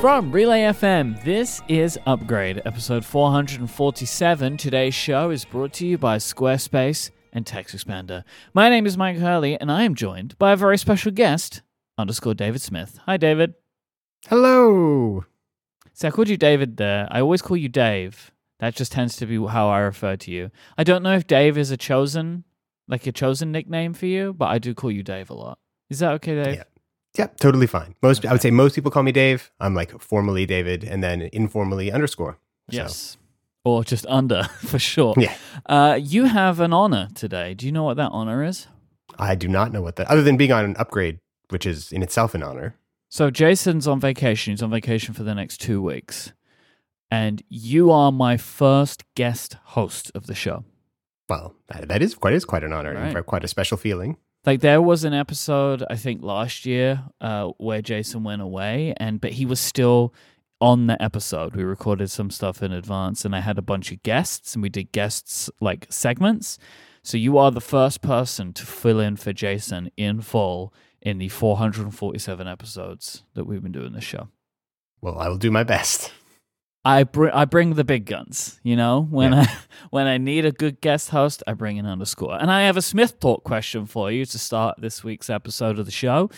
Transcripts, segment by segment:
From Relay FM, this is Upgrade, episode 447. Today's show is brought to you by Squarespace and Text Expander. My name is Mike Hurley, and I am joined by a very special guest, _David Smith. Hi, David. Hello. See, I called you David there. I always call you Dave. That just tends to be how I refer to you. I don't know if Dave is a chosen nickname for you, but I do call you Dave a lot. Is that okay, Dave? Yeah, totally fine. I would say most people call me Dave. I'm like formally David and then informally _. So. Yes. Or just under for sure. Yeah. You have an honor today. Do you know what that honor is? I do not know what that, other than being on an Upgrade, which is in itself an honor. So Jason's on vacation. He's on vacation for the next 2 weeks. And you are my first guest host of the show. Well, that is quite an honor, right? And quite a special feeling. Like, there was an episode, I think, last year where Jason went away, but he was still on the episode. We recorded some stuff in advance, and I had a bunch of guests, and we did guests, like, segments. So you are the first person to fill in for Jason in full in the 447 episodes that we've been doing this show. Well, I will do my best. I bring the big guns, you know? When I need a good guest host, I bring an _. And I have a Smith Talk question for you to start this week's episode of the show.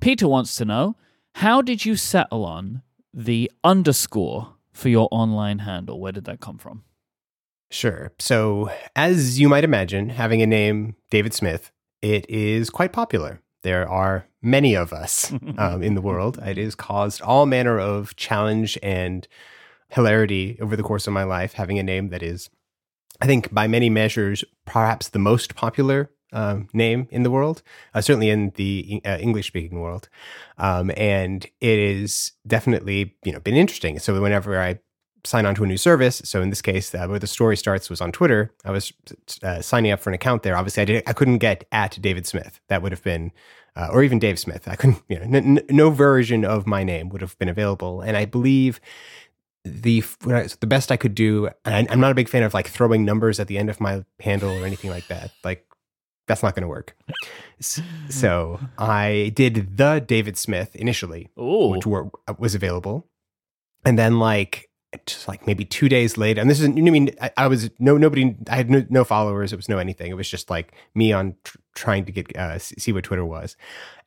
Peter wants to know, how did you settle on the _ for your online handle? Where did that come from? Sure. So, as you might imagine, having a name, David Smith, it is quite popular. There are many of us in the world. It has caused all manner of challenge and hilarity over the course of my life, having a name that is, I think, by many measures, perhaps the most popular name in the world, certainly in the English-speaking world. And it is definitely, been interesting. So whenever I sign on to a new service, so in this case, where the story starts was on Twitter, I was signing up for an account there. Obviously, I couldn't get @DavidSmith. That would have been, or even Dave Smith. I couldn't, no version of my name would have been available. And I believe the best I could do, and I'm not a big fan of like throwing numbers at the end of my handle or anything like that. Like, that's not going to work. So I did the David Smith initially, which was available. And then maybe 2 days later, and this is, I had no followers. It was no anything. It was just like me on trying to get, see what Twitter was.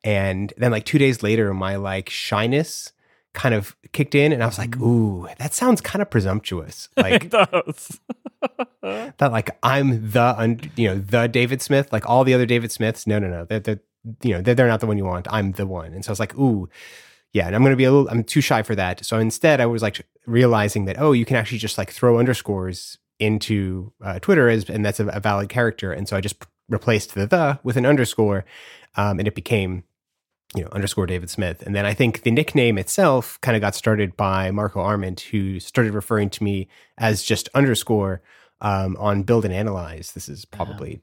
And then 2 days later, my shyness kind of kicked in, and I was like, ooh, that sounds kind of presumptuous. Like, it does. That I'm the David Smith, like all the other David Smiths. No. They're not the one you want. I'm the one. And so I was like, ooh, yeah. And I'm too shy for that. So instead I was realizing that, you can actually just throw _ into Twitter and that's a valid character. And so I just replaced the with an _ and it became _ David Smith. And then I think the nickname itself kind of got started by Marco Arment, who started referring to me as just _ on Build and Analyze. This is probably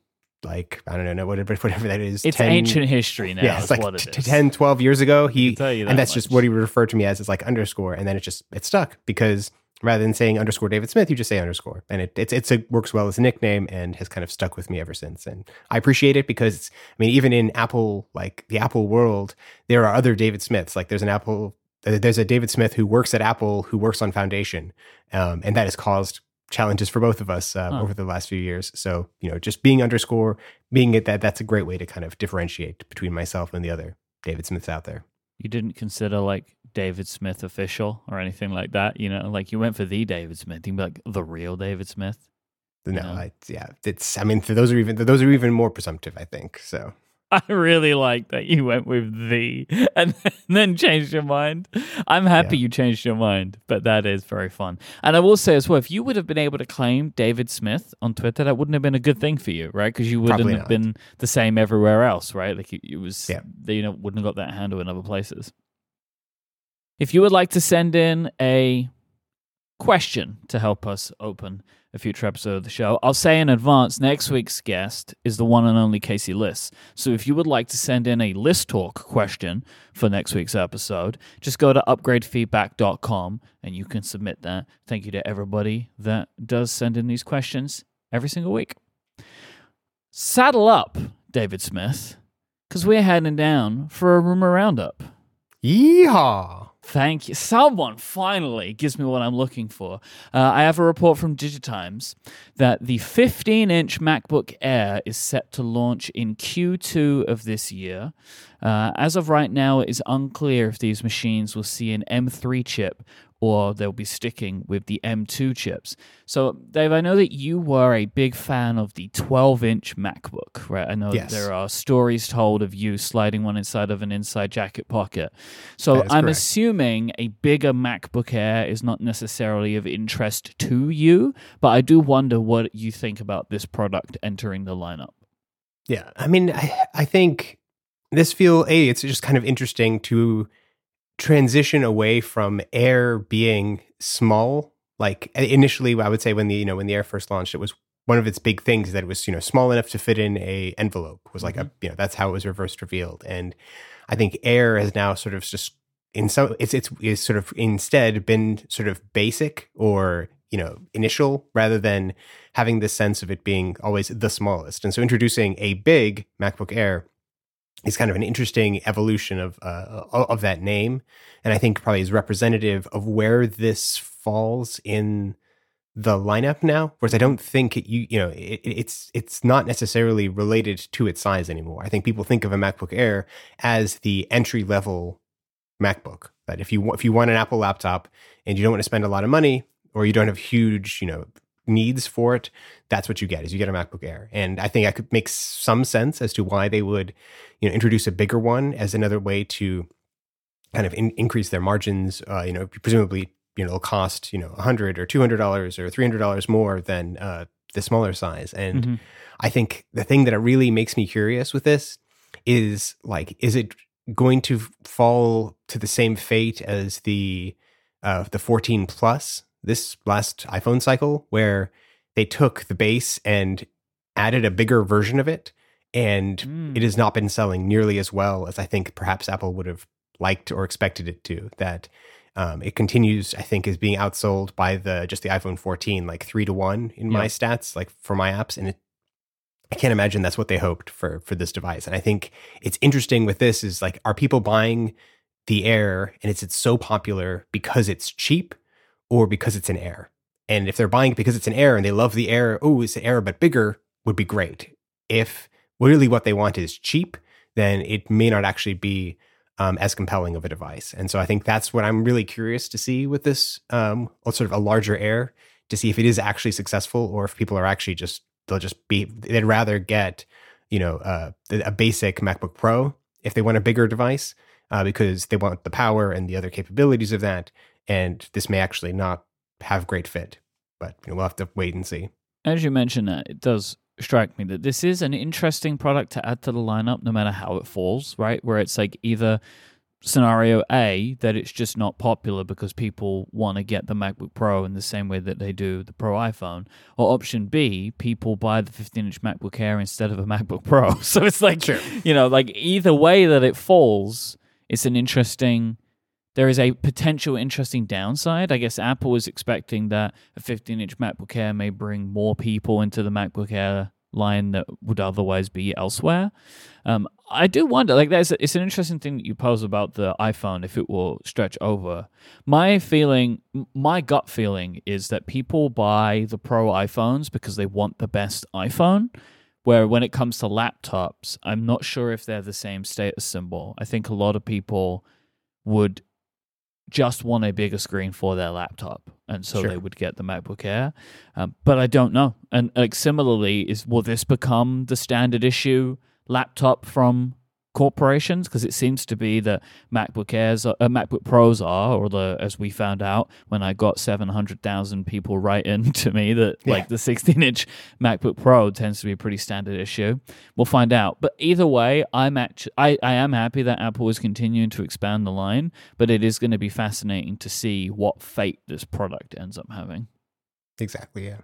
I don't know, whatever that is. It's 10, ancient history now. Yeah, it's what it is. 10, 12 years ago. Just what he would refer to me as is _ And then it stuck, because rather than saying _ David Smith, you just say _ And it works well as a nickname and has kind of stuck with me ever since. And I appreciate it because, even in Apple, the Apple world, there are other David Smiths. There's a David Smith who works at Apple, who works on Foundation. And that has caused challenges for both of us over the last few years. So, just being _ being at that's a great way to kind of differentiate between myself and the other David Smiths out there. You didn't consider David Smith official or anything like that, you went for the David Smith. You'd be the real David Smith. Those are even more presumptive, I think. So I really like that you went with the and then changed your mind. I'm happy you changed your mind, but that is very fun. And I will say as well, if you would have been able to claim David Smith on Twitter, that wouldn't have been a good thing for you, right? Because you wouldn't have been the same everywhere else, right? Wouldn't have got that handle in other places. If you would like to send in a question to help us open a future episode of the show, I'll say in advance, next week's guest is the one and only Casey Liss. So if you would like to send in a Liss Talk question for next week's episode, just go to upgradefeedback.com and you can submit that. Thank you to everybody that does send in these questions every single week. Saddle up, David Smith, because we're heading down for a rumor roundup. Yeehaw! Thank you. Someone finally gives me what I'm looking for. I have a report from Digitimes that the 15-inch MacBook Air is set to launch in Q2 of this year. As of right now, it is unclear if these machines will see an M3 chip or they'll be sticking with the M2 chips. So, Dave, I know that you were a big fan of the 12-inch MacBook, right? I know yes. There are stories told of you sliding one inside of an inside jacket pocket. So I'm correct. Assuming a bigger MacBook Air is not necessarily of interest to you, but I do wonder what you think about this product entering the lineup. Yeah, I mean, I think this it's just kind of interesting to transition away from Air being small. Like initially, I would say when the Air first launched, it was one of its big things that it was small enough to fit in a envelope. Was like a that's how it was reversed revealed. And I think Air has now sort of just in some it's sort of instead been sort of basic or initial rather than having this sense of it being always the smallest. And so introducing a big MacBook Air is kind of an interesting evolution of that name, and I think probably is representative of where this falls in the lineup now. Whereas I don't think it's not necessarily related to its size anymore. I think people think of a MacBook Air as the entry level MacBook. That if you want an Apple laptop and you don't want to spend a lot of money or you don't have huge needs for it, that's what you get a MacBook Air. And I think I could make some sense as to why they would introduce a bigger one as another way to kind of increase their margins, presumably it'll cost $100 or $200 or $300 more than the smaller size. And mm-hmm. I think the thing that really makes me curious with this is is it going to fall to the same fate as the 14 Plus this last iPhone cycle, where they took the base and added a bigger version of it, and it has not been selling nearly as well as I think perhaps Apple would have liked or expected it to. That it continues, I think, is being outsold by the iPhone 14, 3-1 in my stats, for my apps, and I can't imagine that's what they hoped for this device. And I think it's interesting with this is are people buying the Air and it's so popular because it's cheap, or because it's an Air? And if they're buying it because it's an Air and they love the Air, it's an Air but bigger would be great. If really what they want is cheap, then it may not actually be as compelling of a device. And so I think that's what I'm really curious to see with this, sort of a larger Air, to see if it is actually successful or if people are actually they'd rather get, a basic MacBook Pro if they want a bigger device because they want the power and the other capabilities of that. And this may actually not have great fit, but we'll have to wait and see. As you mentioned that, it does strike me that this is an interesting product to add to the lineup, no matter how it falls, right? Where it's either scenario A, that it's just not popular because people want to get the MacBook Pro in the same way that they do the Pro iPhone, or option B, people buy the 15-inch MacBook Air instead of a MacBook Pro. So it's sure. Either way that it falls, it's an interesting... There is a potential interesting downside. I guess Apple is expecting that a 15-inch MacBook Air may bring more people into the MacBook Air line that would otherwise be elsewhere. I do wonder, it's an interesting thing that you pose about the iPhone, if it will stretch over. My gut feeling is that people buy the Pro iPhones because they want the best iPhone, where when it comes to laptops, I'm not sure if they're the same status symbol. I think a lot of people would just want a bigger screen for their laptop, and so sure. They would get the MacBook Air. But I don't know. And similarly, will this become the standard issue laptop from corporations? Because it seems to be that MacBook Pros are, as we found out when I got 700,000 people write in to me that the 16-inch MacBook Pro tends to be a pretty standard issue. We'll find out. But either way, I am happy that Apple is continuing to expand the line, but it is going to be fascinating to see what fate this product ends up having. Exactly, yeah.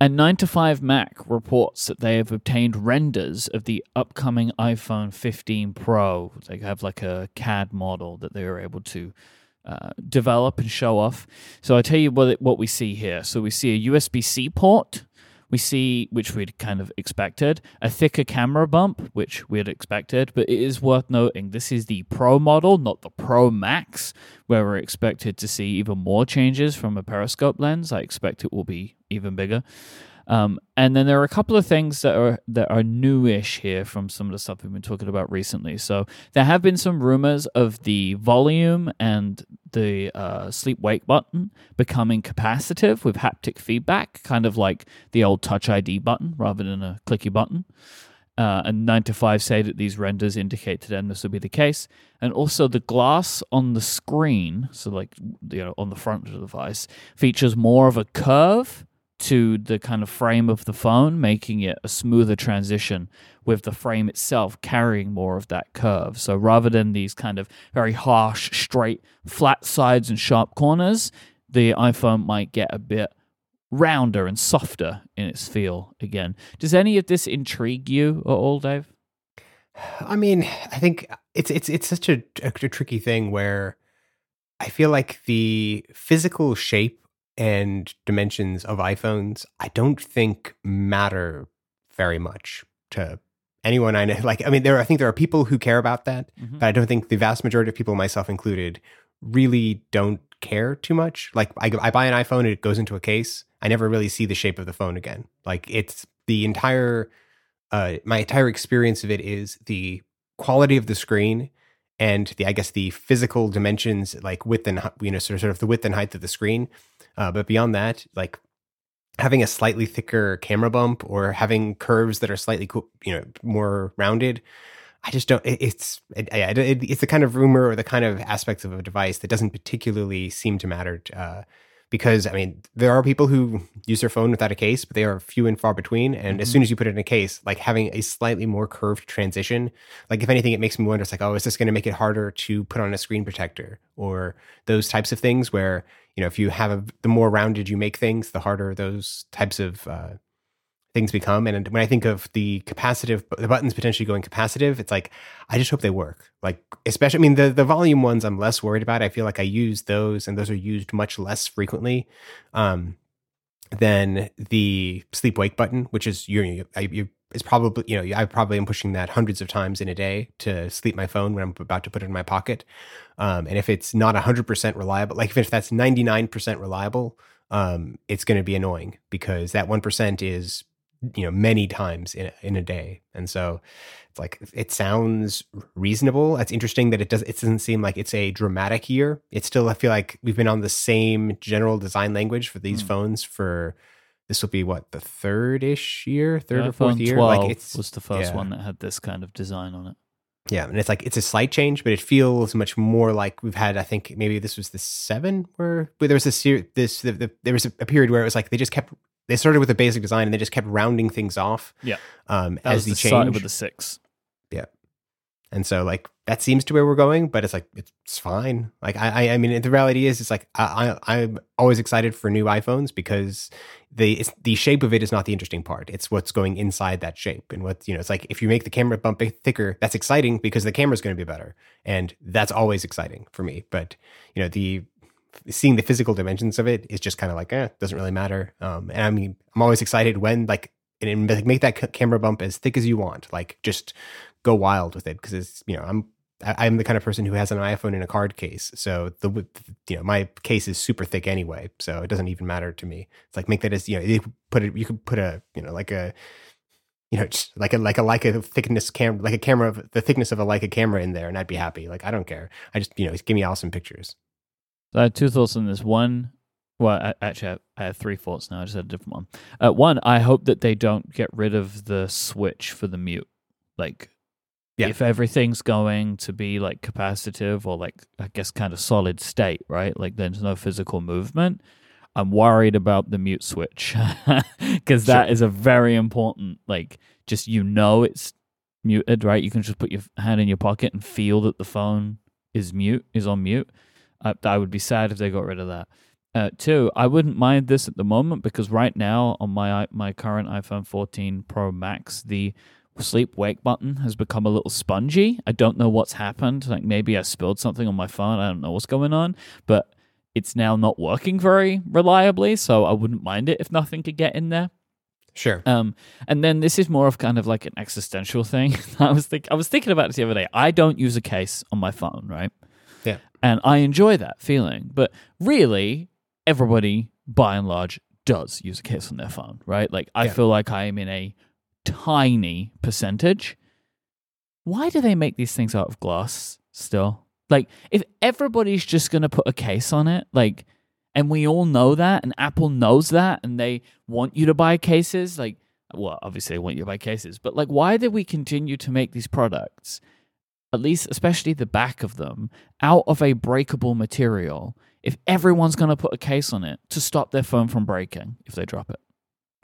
And 9to5 Mac reports that they have obtained renders of the upcoming iPhone 15 Pro. They have a CAD model that they were able to develop and show off. So I tell you what we see here. So we see a USB-C port, We see, which we'd kind of expected, a thicker camera bump, which we had expected, but it is worth noting this is the Pro model, not the Pro Max, where we're expected to see even more changes from a periscope lens. I expect it will be even bigger. And then there are a couple of things that are newish here from some of the stuff we've been talking about recently. So there have been some rumors of the volume and the sleep-wake button becoming capacitive with haptic feedback, kind of like the old Touch ID button rather than a clicky button. And 9to5 say that these renders indicate to them this will be the case. And also the glass on the screen, so like on the front of the device, features more of a curve to the kind of frame of the phone, making it a smoother transition with the frame itself carrying more of that curve. So rather than these kind of very harsh, straight, flat sides and sharp corners, the iPhone might get a bit rounder and softer in its feel again. Does any of this intrigue you at all, Dave? I mean, I think it's such a tricky thing where I feel like the physical shape and dimensions of iPhones, I don't think matter very much to anyone I know. Like, I mean, I think there are people who care about that, but I don't think the vast majority of people, myself included, really don't care too much. Like, I buy an iPhone, it goes into a case. I never really see the shape of the phone again. Like, it's the entire, my entire experience of it is the quality of the screen and the physical dimensions, like width and, sort of the width and height of the screen. But beyond that, like having a slightly thicker camera bump or having curves that are slightly, more rounded, I just don't. It's the kind of rumor or the kind of aspects of a device that doesn't particularly seem to matter. Because I mean, there are people who use their phone without a case, but they are few and far between. And as soon as you put it in a case, like having a slightly more curved transition, like if anything, it makes me wonder. It's like, oh, is this going to make it harder to put on a screen protector or those types of things? Where if you have the more rounded you make things, the harder those types of things become. And when I think of the buttons potentially going capacitive, it's like I just hope they work. Like, especially, I mean, the volume ones I'm less worried about. I feel like I use those, and those are used much less frequently than the sleep wake button, which is I probably am pushing that hundreds of times in a day to sleep my phone when I'm about to put it in my pocket. And if it's not 100% reliable, like if that's 99% reliable, it's going to be annoying because that 1% is many times in a day. And so it's like, it sounds reasonable. That's interesting that it doesn't seem like it's a dramatic year. It's still, I feel like we've been on the same general design language for these phones for, this will be what, the third or fourth year? 12 like was the first one that had this kind of design on it. Yeah. And it's like, it's a slight change, but it feels much more like we've had, I think maybe this was the 7 where there was a period where it was like, they started with a basic design and they just kept rounding things off. Yeah. As the change with the 6. Yeah. And so like, that seems to where we're going, but it's like, it's fine. Like I mean, the reality is it's like, I'm always excited for new iPhones because the shape of it is not the interesting part. It's what's going inside that shape. And what, it's like, if you make the camera bump thicker, that's exciting because the camera's going to be better. And that's always exciting for me. But seeing the physical dimensions of it is just kind of like, doesn't really matter. And I mean, I'm always excited when make that camera bump as thick as you want, like just go wild with it. Cause it's, I'm the kind of person who has an iPhone in a card case. So my case is super thick anyway, so it doesn't even matter to me. It's like, make that as, like a camera of the thickness of a Leica camera in there, and I'd be happy. Like, I don't care. I just, give me awesome pictures. So I had 2 thoughts on this. I have 3 thoughts now. I just had a different one. One, I hope that they don't get rid of the switch for the mute. Like, if everything's going to be like capacitive or like, I guess, kind of solid state, right? Like, there's no physical movement. I'm worried about the mute switch because that is a very important, like, just, it's muted, right? You can just put your hand in your pocket and feel that the phone is on mute. I would be sad if they got rid of that. 2, I wouldn't mind this at the moment because right now on my current iPhone 14 Pro Max, the sleep-wake button has become a little spongy. I don't know what's happened. Like, maybe I spilled something on my phone. I don't know what's going on, but it's now not working very reliably, so I wouldn't mind it if nothing could get in there. Sure. And then this is more of kind of like an existential thing. I was thinking about this the other day. I don't use a case on my phone, right? Yeah. And I enjoy that feeling. But really, everybody, by and large, does use a case on their phone, right? Like, I feel like I am in a tiny percentage. Why do they make these things out of glass still? Like, if everybody's just going to put a case on it, like... And we all know that, and Apple knows that, and they want you to buy cases. Like, well, obviously they want you to buy cases, but like, why do we continue to make these products, at least especially the back of them, out of a breakable material if everyone's going to put a case on it to stop their phone from breaking if they drop it?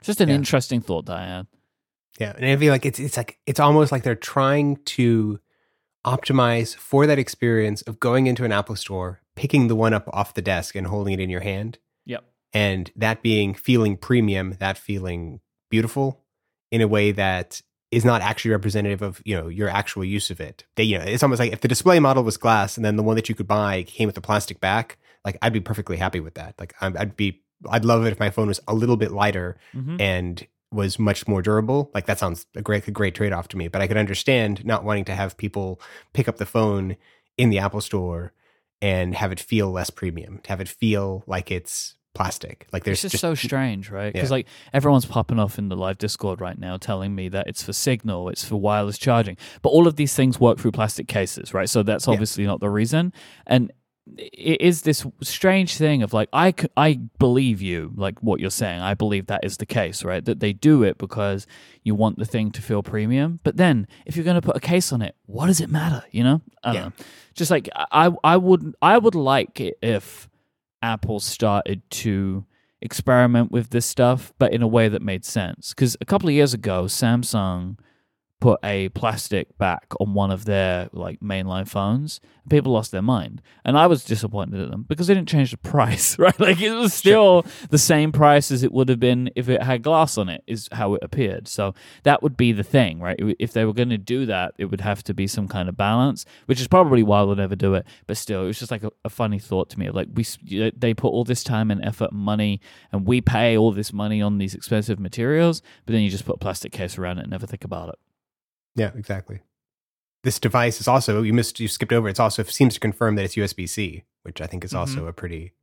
It's just an interesting thought, Diane. Yeah, and I feel like it's almost like they're trying to optimize for that experience of going into an Apple store, picking the one up off the desk and holding it in your hand. Yep. And that being feeling premium, that feeling beautiful in a way that is not actually representative of, you know, your actual use of it. They, you know, it's almost like if the display model was glass and then the one that you could buy came with a plastic back, like I'd be perfectly happy with that. Like I'd love it if my phone was a little bit lighter and was much more durable. Like that sounds a great trade-off to me, but I could understand not wanting to have people pick up the phone in the Apple store and have it feel less premium, to have it feel like it's plastic. Like there's it's just so strange, right? Because like everyone's popping off in the live Discord right now telling me that it's for Signal, it's for wireless charging, but all of these things work through plastic cases, right? So that's obviously not the reason. And it is this strange thing of like, I believe you, like what you're saying. I believe that is the case, right? That they do it because you want the thing to feel premium. But then if you're going to put a case on it, what does it matter? You know, I don't know. Just like I would like it if Apple started to experiment with this stuff, but in a way that made sense. Because a couple of years ago, Samsung put a plastic back on one of their like mainline phones, and people lost their mind. And I was disappointed at them because they didn't change the price, right? Like it was still the same price as it would have been if it had glass on it, is how it appeared. So that would be the thing, right? If they were going to do that, it would have to be some kind of balance, which is probably why we'll never do it. But still, it was just like a funny thought to me. Like they put all this time and effort and money, and we pay all this money on these expensive materials, but then you just put a plastic case around it and never think about it. Yeah, exactly. This device is also, you skipped over, it's also, it seems to confirm that it's USB-C, which I think is also a pretty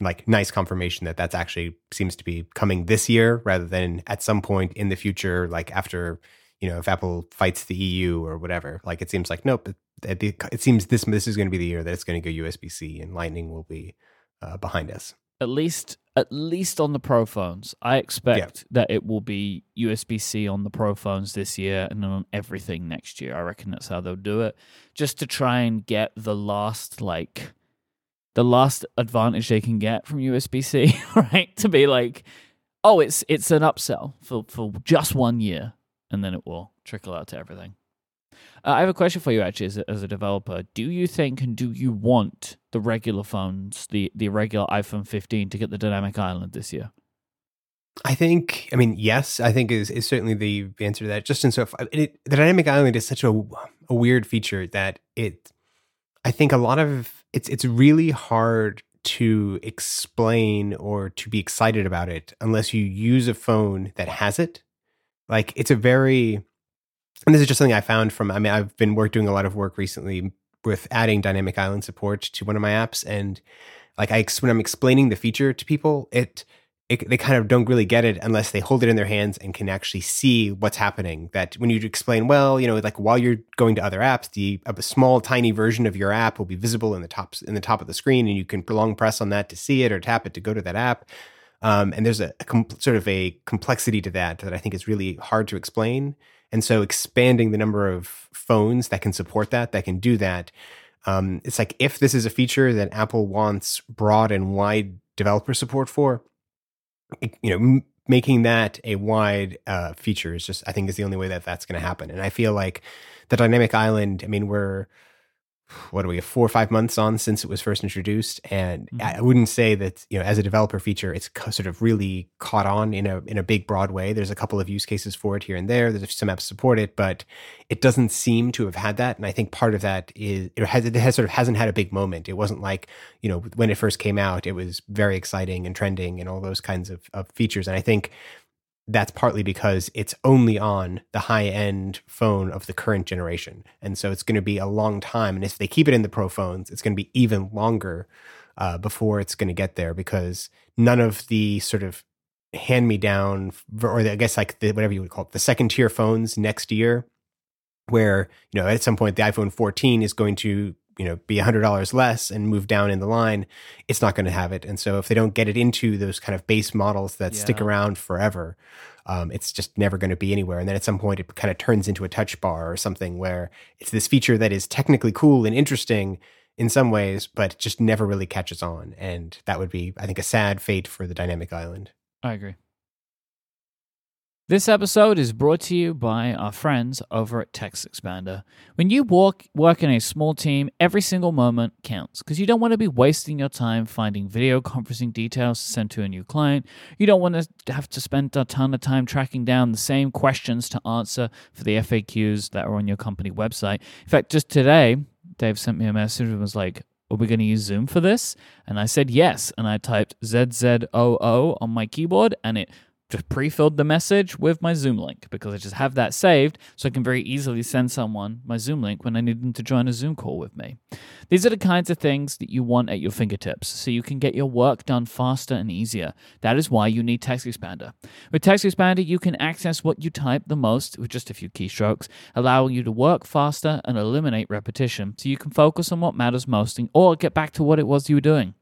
like nice confirmation that that's actually seems to be coming this year rather than at some point in the future, like after, you know, if Apple fights the EU or whatever. Like it seems like, nope, it seems this is going to be the year that it's going to go USB-C and Lightning will be behind us. At least on the Pro phones. I expect that it will be USB-C on the Pro phones this year and then on everything next year. I reckon that's how they'll do it, just to try and get the last advantage they can get from USB-C, right? To be like, oh, it's an upsell for just 1 year, and then it will trickle out to everything. I have a question for you, actually, as a developer. Do you think and do you want the regular phones, the regular iPhone 15, to get the Dynamic Island this year? Yes, I think is certainly the answer to that. Just in so far, the Dynamic Island is such a weird feature that it's really hard to explain or to be excited about it unless you use a phone that has it. Like it's a very... And this is just something I found from, I've been doing a lot of work recently with adding Dynamic Island support to one of my apps. And like when I'm explaining the feature to people, they kind of don't really get it unless they hold it in their hands and can actually see what's happening. That when you explain, well, you know, like while you're going to other apps, a small tiny version of your app will be visible in the top of the screen, and you can long press on that to see it or tap it to go to that app. And there's a complexity to that I think is really hard to explain. And so expanding the number of phones that can support that can do that. It's like, if this is a feature that Apple wants broad and wide developer support for, you know, making that a wide feature is just, I think, is the only way that that's going to happen. And I feel like the Dynamic Island, we're 4 or 5 months on since it was first introduced, and I wouldn't say that, you know, as a developer feature, it's sort of really caught on in a big broad way. There's a couple of use cases for it here and there. There's some apps support it, but it doesn't seem to have had that. And I think part of that is it hasn't had a big moment. It wasn't like, you know, when it first came out, it was very exciting and trending and all those kinds of features. And I think that's partly because it's only on the high-end phone of the current generation. And so it's going to be a long time. And if they keep it in the Pro phones, it's going to be even longer before it's going to get there, because none of the sort of hand-me-down, or I guess like the, whatever you would call it, the second-tier phones next year, where, you know, at some point the iPhone 14 is going to, you know, be $100 less and move down in the line, it's not going to have it. And so if they don't get it into those kind of base models that stick around forever, it's just never going to be anywhere. And then at some point it kind of turns into a touch bar or something, where it's this feature that is technically cool and interesting in some ways, but just never really catches on. And that would be, I think, a sad fate for the Dynamic Island. I agree. This episode is brought to you by our friends over at Text Expander. When you work in a small team, every single moment counts, because you don't want to be wasting your time finding video conferencing details to send to a new client. You don't want to have to spend a ton of time tracking down the same questions to answer for the FAQs that are on your company website. In fact, just today, Dave sent me a message and was like, are we going to use Zoom for this? And I said yes, and I typed ZZOO on my keyboard, and it just pre-filled the message with my Zoom link, because I just have that saved so I can very easily send someone my Zoom link when I need them to join a Zoom call with me. These are the kinds of things that you want at your fingertips, so you can get your work done faster and easier. That is why you need Text Expander. With Text Expander, you can access what you type the most with just a few keystrokes, allowing you to work faster and eliminate repetition, so you can focus on what matters most or get back to what it was you were doing.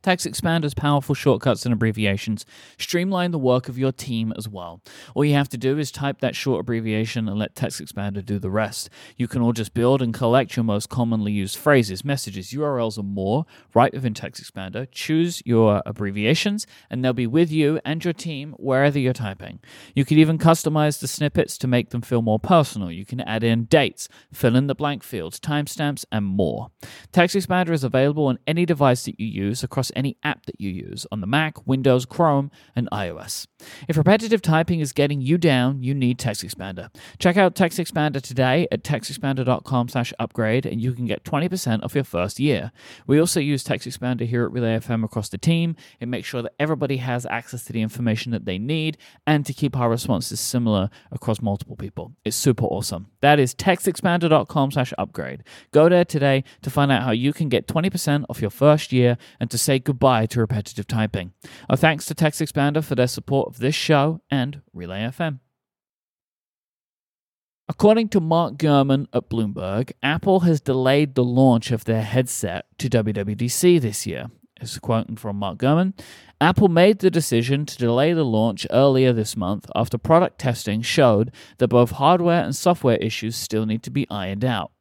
Text Expander's powerful shortcuts and abbreviations streamline the work of your team as well. All you have to do is type that short abbreviation and let Text Expander do the rest. You can all just build and collect your most commonly used phrases, messages, URLs, and more right within Text Expander. Choose your abbreviations, and they'll be with you and your team wherever you're typing. You can even customize the snippets to make them feel more personal. You can add in dates, fill in the blank fields, timestamps, and more. Text Expander is available on any device that you use across any app that you use on the Mac, Windows, Chrome, and iOS. If repetitive typing is getting you down, you need Text Expander. Check out Text Expander today at textexpander.com/upgrade, and you can get 20% off your first year. We also use Text Expander here at Relay FM across the team. It makes sure that everybody has access to the information that they need, and to keep our responses similar across multiple people. It's super awesome. That is textexpander.com/upgrade. Go there today to find out how you can get 20% off your first year and to say goodbye to repetitive typing. Our thanks to Text Expander for their support of this show and Relay FM. According to Mark Gurman at Bloomberg, Apple has delayed the launch of their headset to WWDC this year. This is quoting from Mark Gurman. Apple made the decision to delay the launch earlier this month after product testing showed that both hardware and software issues still need to be ironed out.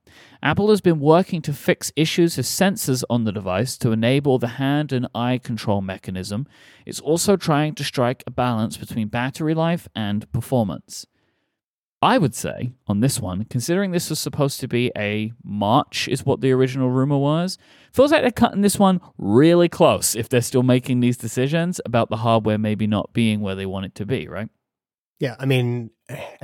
Apple has been working to fix issues with sensors on the device to enable the hand and eye control mechanism. It's also trying to strike a balance between battery life and performance. I would say, on this one, considering this was supposed to be a March, is what the original rumor was, feels like they're cutting this one really close if they're still making these decisions about the hardware maybe not being where they want it to be, right? Yeah, I mean,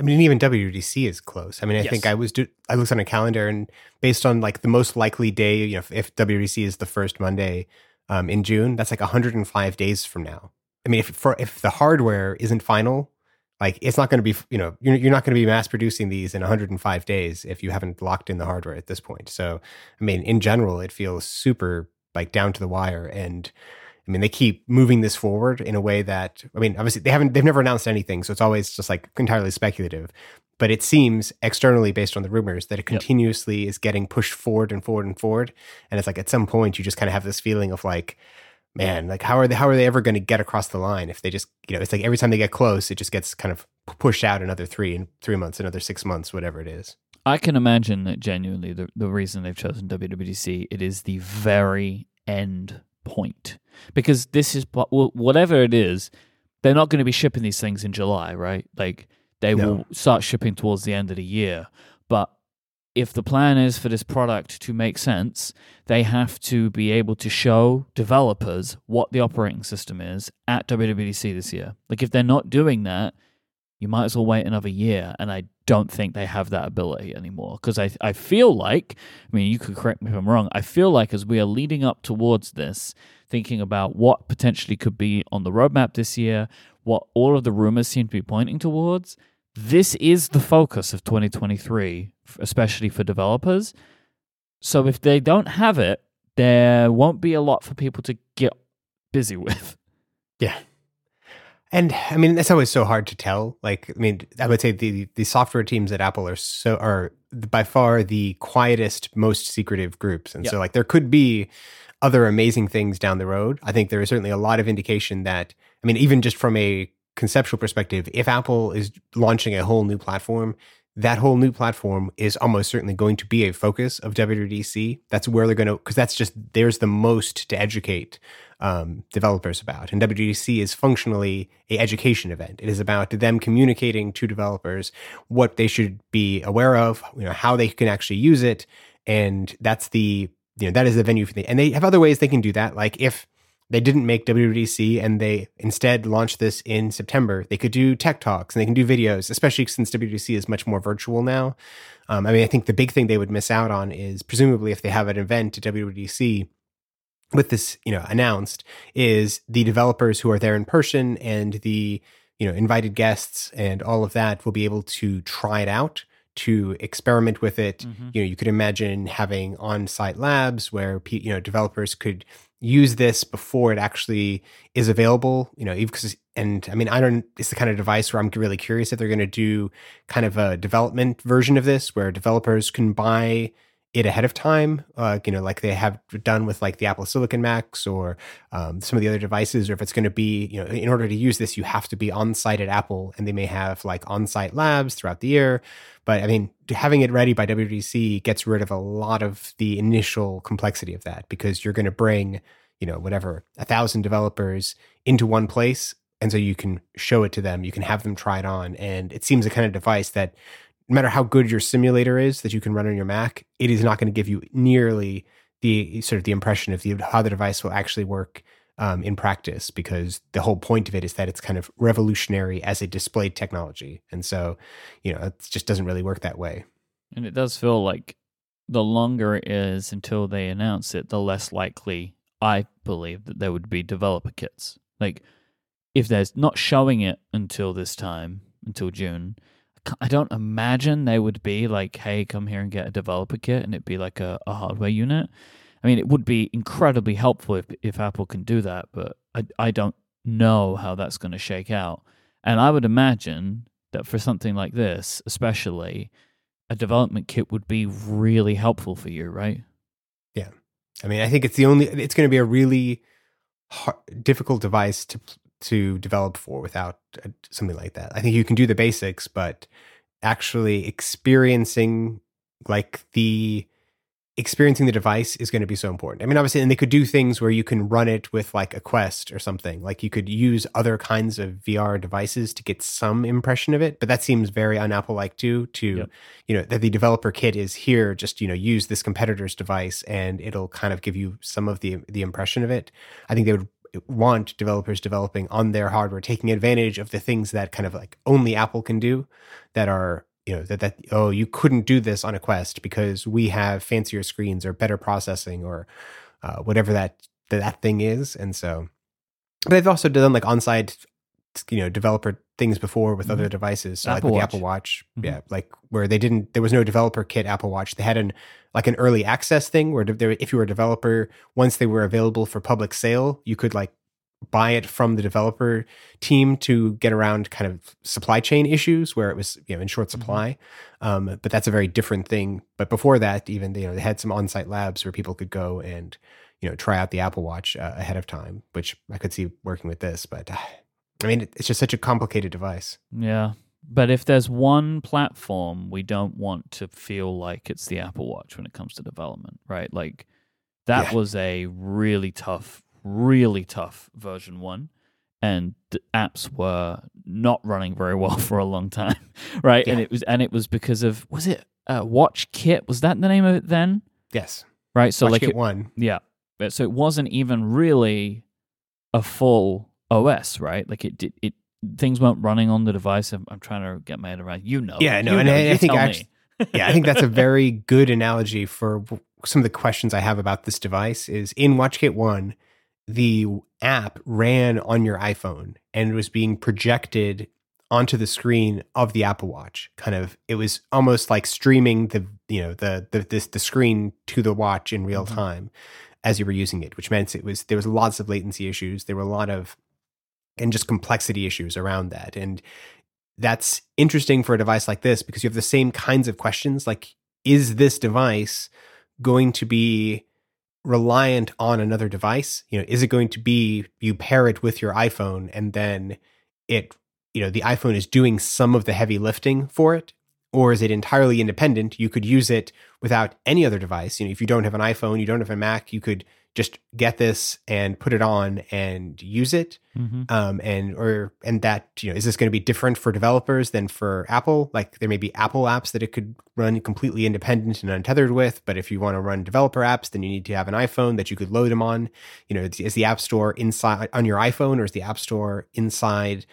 even WWDC is close. I mean, I think I looked on a calendar, and based on like the most likely day, you know, if WWDC is the first Monday in June, that's like 105 days from now. I mean, if the hardware isn't final, like it's not going to be, you know, you're not going to be mass producing these in 105 days if you haven't locked in the hardware at this point. So, I mean, in general, it feels super like down to the wire. And I mean, they keep moving this forward in a way that, I mean, obviously they've never announced anything, so it's always just like entirely speculative, but it seems externally based on the rumors that it continuously is getting pushed forward and forward and forward. And it's like, at some point you just kind of have this feeling of like, man, like how are they ever going to get across the line if they just, you know, it's like every time they get close, it just gets kind of pushed out another 3 months, another 6 months, whatever it is. I can imagine that genuinely the reason they've chosen WWDC, it is the very end point, because this is whatever it is, they're not going to be shipping these things in July, right? Like they will start shipping towards the end of the year. But if the plan is for this product to make sense, they have to be able to show developers what the operating system is at WWDC this year. Like if they're not doing that, you might as well wait another year. And I don't think they have that ability anymore. Because I feel like, I mean, you could correct me if I'm wrong, I feel like as we are leading up towards this, thinking about what potentially could be on the roadmap this year, what all of the rumors seem to be pointing towards, this is the focus of 2023, especially for developers. So if they don't have it, there won't be a lot for people to get busy with. Yeah. And I mean, that's always so hard to tell. Like, I mean, I would say the software teams at Apple are by far the quietest, most secretive groups. And so like there could be other amazing things down the road. I think there is certainly a lot of indication that, I mean, even just from a conceptual perspective, if Apple is launching a whole new platform, that whole new platform is almost certainly going to be a focus of WWDC. That's where they're going to, because that's just, there's the most to educate developers about. And WWDC is functionally an education event. It is about them communicating to developers what they should be aware of, you know, how they can actually use it. And that's the, you know, that is the venue for the, and they have other ways they can do that. Like if they didn't make WWDC and they instead launched this in September, they could do tech talks and they can do videos, especially since WWDC is much more virtual now. I mean, I think the big thing they would miss out on is presumably if they have an event at WWDC with this, you know, announced, is the developers who are there in person and the, you know, invited guests and all of that will be able to try it out, to experiment with it. Mm-hmm. You know, you could imagine having on-site labs where, you know, developers could use this before it actually is available, you know, because, and I mean, I don't, it's the kind of device where I'm really curious if they're going to do kind of a development version of this where developers can buy it ahead of time, you know, like they have done with like the Apple Silicon Macs or some of the other devices, or if it's going to be, you know, in order to use this, you have to be on site at Apple, and they may have like on site labs throughout the year. But I mean, having it ready by WWDC gets rid of a lot of the initial complexity of that, because you're going to bring, you know, whatever, 1,000 developers into one place. And so you can show it to them, you can have them try it on. And it seems the kind of device that, no matter how good your simulator is that you can run on your Mac, it is not going to give you nearly the sort of the impression of the, how the device will actually work in practice, because the whole point of it is that it's kind of revolutionary as a display technology. And so, you know, it just doesn't really work that way. And it does feel like the longer it is until they announce it, the less likely I believe that there would be developer kits. Like if there's not showing it until this time, until June, I don't imagine they would be like, hey, come here and get a developer kit, and it'd be like a hardware unit. I mean, it would be incredibly helpful if Apple can do that, but I don't know how that's going to shake out. And I would imagine that for something like this, especially, a development kit would be really helpful for you, right? Yeah. I mean, I think it's the only, it's going to be a really hard, difficult device to develop for without something like that. I think you can do the basics, but actually experiencing like the device is going to be so important. I mean, obviously, and they could do things where you can run it with like a Quest or something, like you could use other kinds of VR devices to get some impression of it, but that seems very un-Apple-like too, you know, that the developer kit is here, just, you know, use this competitor's device and it'll kind of give you some of the impression of it. I think they would want developers developing on their hardware, taking advantage of the things that kind of like only Apple can do, that are, you know, that oh, you couldn't do this on a Quest because we have fancier screens or better processing or whatever that thing is. And so, but they've also done like on-site, you know, developer things before with mm-hmm. other devices. So like with the Apple Watch, mm-hmm. yeah, like where they didn't, there was no developer kit Apple Watch. They had an early access thing where if you were a developer, once they were available for public sale, you could like buy it from the developer team to get around kind of supply chain issues where it was, you know, in short supply. Mm-hmm. But that's a very different thing. But before that, even, you know, they had some on-site labs where people could go and, you know, try out the Apple Watch ahead of time, which I could see working with this, but I mean, it's just such a complicated device. Yeah. But if there's one platform, we don't want to feel like it's the Apple Watch when it comes to development, right? Like that was a really tough version one, and the apps were not running very well for a long time, right? Yeah. And it was because of, was it WatchKit? Was that the name of it then? Yes. Right. So WatchKit like one. Yeah. So it wasn't even really a full OS, right? Like it things weren't running on the device. I'm trying to get my head around. I think that's a very good analogy for some of the questions I have about this device. Is in WatchKit 1, the app ran on your iPhone and was being projected onto the screen of the Apple Watch. Kind of, it was almost like streaming the screen to the watch in real time as you were using it, which meant there was lots of latency issues. There were a lot of and just complexity issues around that. And that's interesting for a device like this because you have the same kinds of questions. Like, is this device going to be reliant on another device? You know, is it going to be, you pair it with your iPhone and then it, you know, the iPhone is doing some of the heavy lifting for it? Or is it entirely independent? You could use it without any other device. You know, if you don't have an iPhone, you don't have a Mac, you could just get this and put it on and use it. Mm-hmm. And that, you know, is this going to be different for developers than for Apple? Like, there may be Apple apps that it could run completely independent and untethered with, but if you want to run developer apps, then you need to have an iPhone that you could load them on. You know, is the App Store inside on your iPhone, or is the App Store inside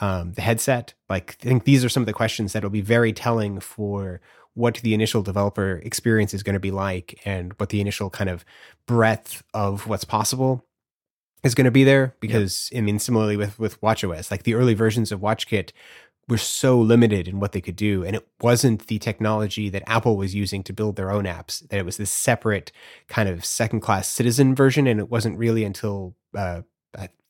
the headset? Like, I think these are some of the questions that will be very telling for what the initial developer experience is going to be like, and what the initial kind of breadth of what's possible is going to be there. Because, yep. I mean, similarly with WatchOS, like the early versions of WatchKit were so limited in what they could do. And it wasn't the technology that Apple was using to build their own apps, that it was this separate kind of second-class citizen version. And it wasn't really until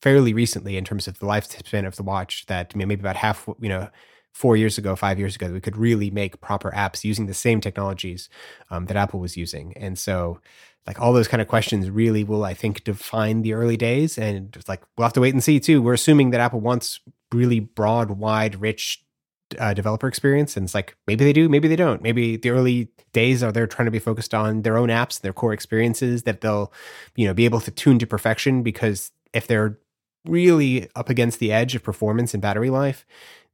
fairly recently, in terms of the lifespan of the watch, that, I mean, maybe about 5 years ago, that we could really make proper apps using the same technologies that Apple was using. And so, like, all those kind of questions really will, I think, define the early days. And it's like, we'll have to wait and see too. We're assuming that Apple wants really broad, wide, rich developer experience. And it's like, maybe they do, maybe they don't. Maybe the early days are they're trying to be focused on their own apps, their core experiences that they'll, you know, be able to tune to perfection, because if they're really up against the edge of performance and battery life,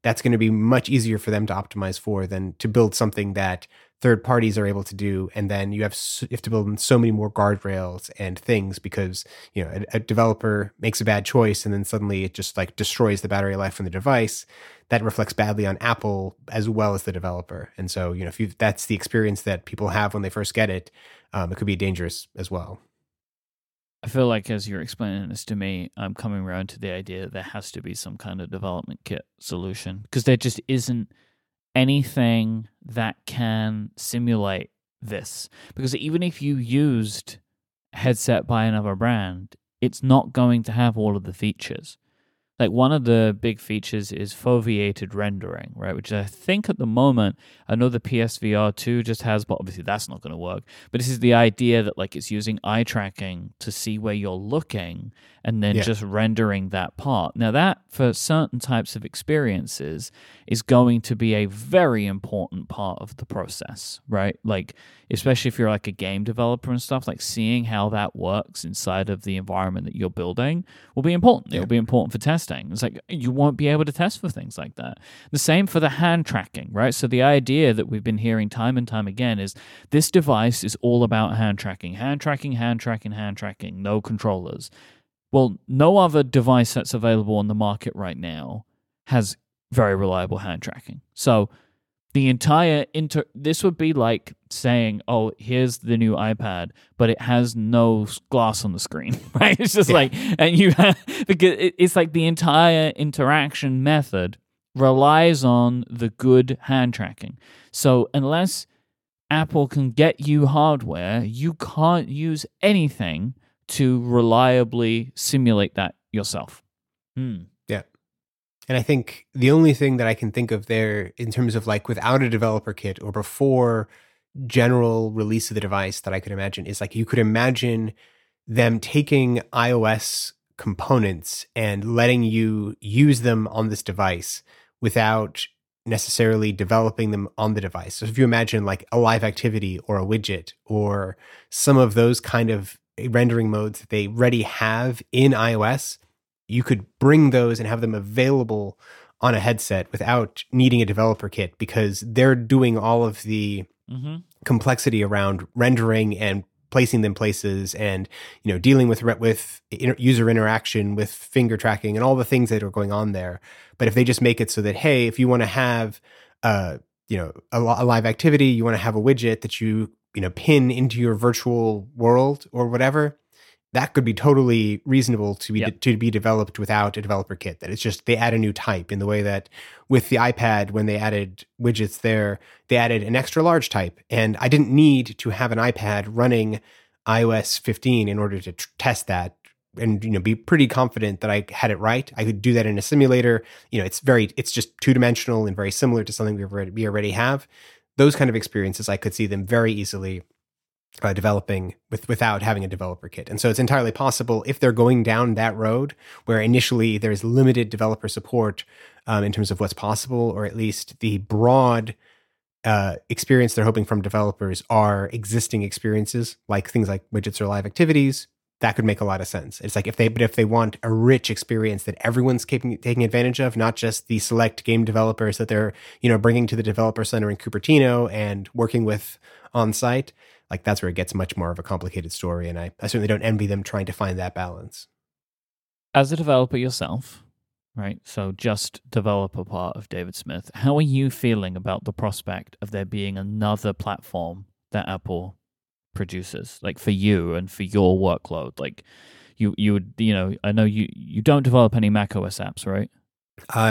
that's going to be much easier for them to optimize for than to build something that third parties are able to do. And then you have to build so many more guardrails and things, because, you know, a developer makes a bad choice and then suddenly it just, like, destroys the battery life from the device. That reflects badly on Apple as well as the developer. And so, you know, if that's the experience that people have when they first get it, it could be dangerous as well. I feel like, as you're explaining this to me, I'm coming around to the idea that there has to be some kind of development kit solution, because there just isn't anything that can simulate this. Because even if you used a headset by another brand, it's not going to have all of the features. Like, one of the big features is foveated rendering, right? Which I think at the moment, I know the PSVR 2 just has, but obviously that's not going to work. But this is the idea that, like, it's using eye tracking to see where you're looking and then just rendering that part. Now, that, for certain types of experiences, is going to be a very important part of the process, right? Like, especially if you're, like, a game developer and stuff, like, seeing how that works inside of the environment that you're building will be important. Yeah. It'll be important for testing. It's like, you won't be able to test for things like that. The same for the hand tracking, right? So the idea that we've been hearing time and time again is this device is all about hand tracking, no controllers. Well, no other device that's available on the market right now has very reliable hand tracking. So the entire this would be like saying, oh, here's the new iPad, but it has no glass on the screen, right? It's just like, and you have, because it's like the entire interaction method relies on the good hand tracking. So unless Apple can get you hardware, you can't use anything to reliably simulate that yourself. And I think the only thing that I can think of there, in terms of, like, without a developer kit or before general release of the device, that I could imagine is, like, you could imagine them taking iOS components and letting you use them on this device without necessarily developing them on the device. So if you imagine, like, a live activity or a widget or some of those kind of rendering modes that they already have in iOS, you could bring those and have them available on a headset without needing a developer kit, because they're doing all of the complexity around rendering and placing them places and, you know, dealing with user interaction, with finger tracking and all the things that are going on there. But if they just make it so that, hey, if you want to have, you know, a live activity, you want to have a widget that you, you know, pin into your virtual world or whatever, that could be totally reasonable to be to be developed without a developer kit. That it's just they add a new type in the way that with the iPad, when they added widgets there, they added an extra large type. And I didn't need to have an iPad running iOS 15 in order to test that and, you know, be pretty confident that I had it right. I could do that in a simulator. You know, it's just two-dimensional and very similar to something we already have. Those kind of experiences, I could see them very easily developing without having a developer kit. And so it's entirely possible, if they're going down that road where initially there's limited developer support in terms of what's possible, or at least the broad experience they're hoping from developers are existing experiences, like things like widgets or live activities, that could make a lot of sense. It's like if they want a rich experience that everyone's taking advantage of, not just the select game developers that they're, you know, bringing to the developer center in Cupertino and working with on site, like that's where it gets much more of a complicated story. And I certainly don't envy them trying to find that balance. As a developer yourself, right? So just developer part of David Smith, how are you feeling about the prospect of there being another platform that Apple produces, like for you and for your workload? Like you would, you know, I know you don't develop any macOS apps, right?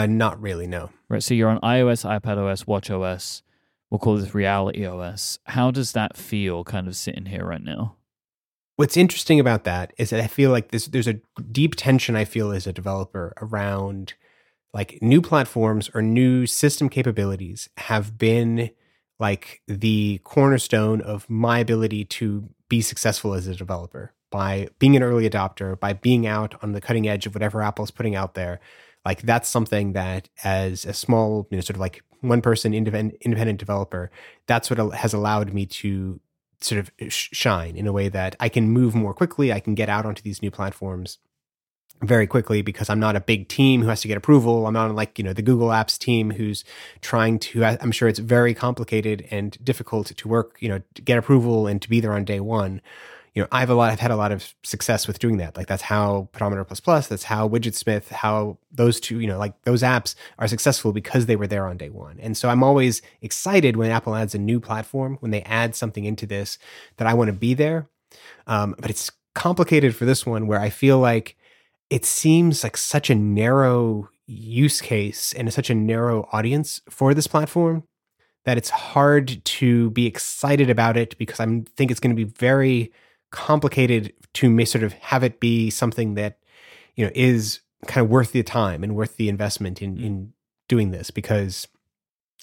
Not really, no. Right. So you're on iOS, iPadOS, watchOS. We'll call this Reality OS. How does that feel kind of sitting here right now? What's interesting about that is that I feel like there's a deep tension I feel as a developer around, like, new platforms or new system capabilities have been like the cornerstone of my ability to be successful as a developer by being an early adopter, by being out on the cutting edge of whatever Apple's putting out there. Like, that's something that as a small, you know, sort of like one-person independent developer, that's what has allowed me to sort of shine in a way that I can move more quickly. I can get out onto these new platforms very quickly because I'm not a big team who has to get approval. I'm not like, you know, the Google Apps team who's trying to, I'm sure it's very complicated and difficult to work, you know, to get approval and to be there on day one. You know, I've had a lot of success with doing that. Like, that's how Pedometer++, that's how Widgetsmith, how those two, you know, like those apps are successful because they were there on day one. And so I'm always excited when Apple adds a new platform, when they add something into this, that I want to be there. But it's complicated for this one, where I feel like it seems like such a narrow use case and such a narrow audience for this platform that it's hard to be excited about it, because I think it's going to be very complicated to sort of have it be something that, you know, is kind of worth the time and worth the investment in doing this. Because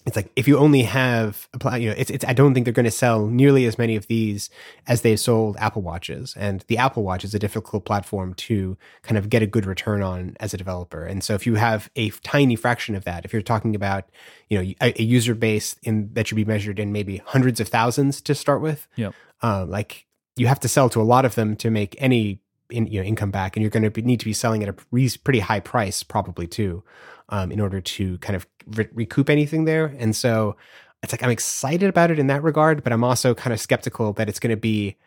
it's like, if you only have a, you know, I don't think they're going to sell nearly as many of these as they sold Apple Watches, and the Apple Watch is a difficult platform to kind of get a good return on as a developer. And so if you have a tiny fraction of that, if you're talking about, you know, a user base in that should be measured in maybe hundreds of thousands to start with, like, you have to sell to a lot of them to make any income back, and you're going to need to be selling at a pretty high price probably too, in order to kind of recoup anything there. And so it's like, I'm excited about it in that regard, but I'm also kind of skeptical that it's going to be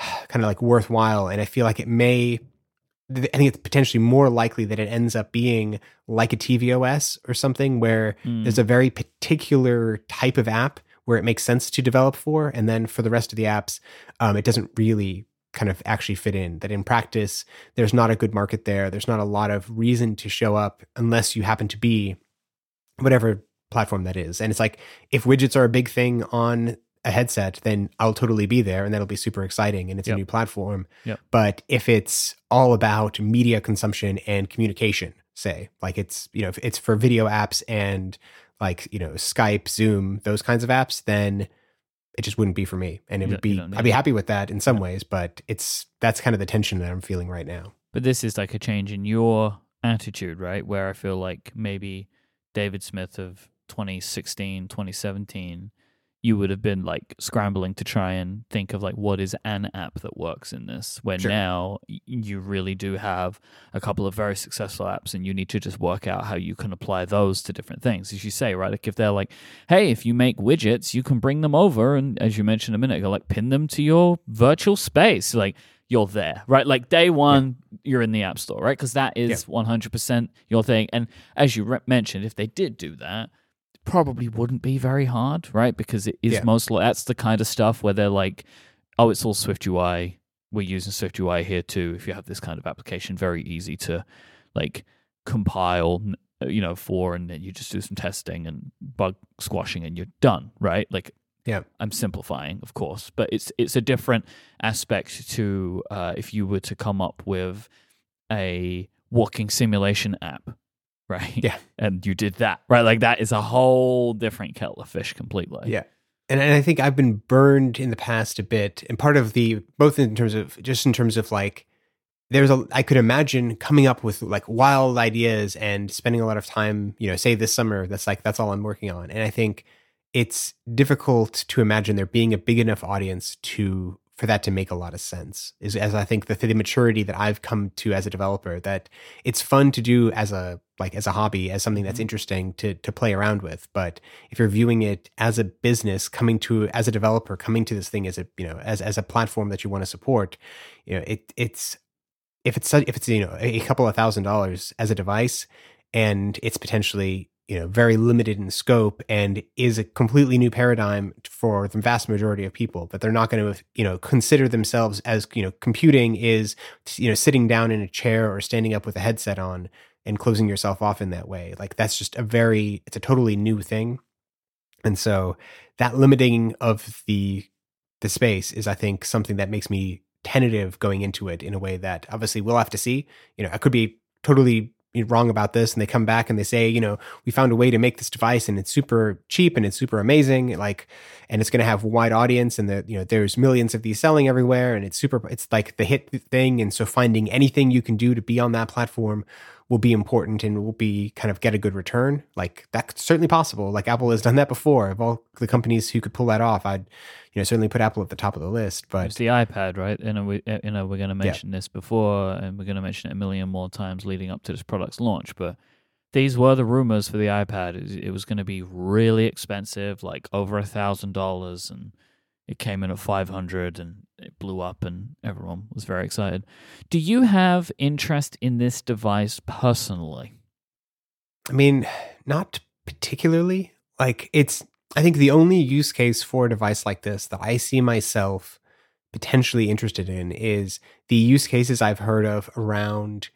kind of like worthwhile. And I feel like I think it's potentially more likely that it ends up being like a TV OS or something, where there's a very particular type of app where it makes sense to develop for, and then for the rest of the apps, it doesn't really kind of actually fit in. That in practice, there's not a good market there. There's not a lot of reason to show up unless you happen to be whatever platform that is. And it's like, if widgets are a big thing on a headset, then I'll totally be there, and that'll be super exciting, and it's a new platform. But if it's all about media consumption and communication, say, like it's, you know, if it's for video apps and like, you know, Skype, Zoom, those kinds of apps, then it just wouldn't be for me. And I'd be happy with that in some ways, but that's kind of the tension that I'm feeling right now. But this is like a change in your attitude, right? Where I feel like maybe David Smith of 2016, 2017, you would have been like scrambling to try and think of like what is an app that works in this, where sure. now you really do have a couple of very successful apps and you need to just work out how you can apply those to different things. As you say, right? Like if they're like, hey, if you make widgets, you can bring them over. And as you mentioned a minute ago, like pin them to your virtual space. Like you're there, right? Like day one, you're in the App Store, right? Because that is 100% your thing. And as you mentioned, if they did do that, probably wouldn't be very hard, right? Because it is mostly, that's the kind of stuff where they're like, oh, it's all Swift UI. We're using Swift UI here too. If you have this kind of application, very easy to like compile, you know, for, and then you just do some testing and bug squashing and you're done, right? Like, I'm simplifying, of course, but it's a different aspect to if you were to come up with a walking simulation app, right? Yeah. And you did that, right? Like that is a whole different kettle of fish completely. Yeah. And I think I've been burned in the past a bit. And part of the, both in terms of, just in terms of like, there's a, I could imagine coming up with like wild ideas and spending a lot of time, you know, say this summer, that's like, that's all I'm working on. And I think it's difficult to imagine there being a big enough audience to, for that to make a lot of sense, is as I think the maturity that I've come to as a developer, that it's fun to do as a, like as a hobby, as something that's interesting to play around with. But if you're viewing it as a business, coming to, as a developer, coming to this thing as a, you know, as a platform that you want to support, you know, it's, you know, a couple of $1,000s as a device, and it's potentially, you know, very limited in scope and is a completely new paradigm for the vast majority of people, that they're not going to, you know, consider themselves as, you know, computing is, you know, sitting down in a chair or standing up with a headset on and closing yourself off in that way. Like that's just a very, it's a totally new thing. And so that limiting of the space is, I think, something that makes me tentative going into it in a way that obviously we'll have to see. You know, I could be totally wrong about this, and they come back and they say, you know, we found a way to make this device and it's super cheap and it's super amazing, like, and it's going to have a wide audience, and the, you know, there's millions of these selling everywhere, and it's super, it's like the hit thing. And so finding anything you can do to be on that platform will be important and will be kind of get a good return. Like that's certainly possible. Like Apple has done that before. Of all the companies who could pull that off, I'd, you know, certainly put Apple at the top of the list. But it's the iPad, right? And we, you know, we're going to mention this before, and we're going to mention it a million more times leading up to this product's launch. But these were the rumors for the iPad. It was going to be really expensive, like over $1,000, and it came in at $500 and it blew up and everyone was very excited. Do you have interest in this device personally? I mean, not particularly. Like it's, I think the only use case for a device like this that I see myself potentially interested in is the use cases I've heard of around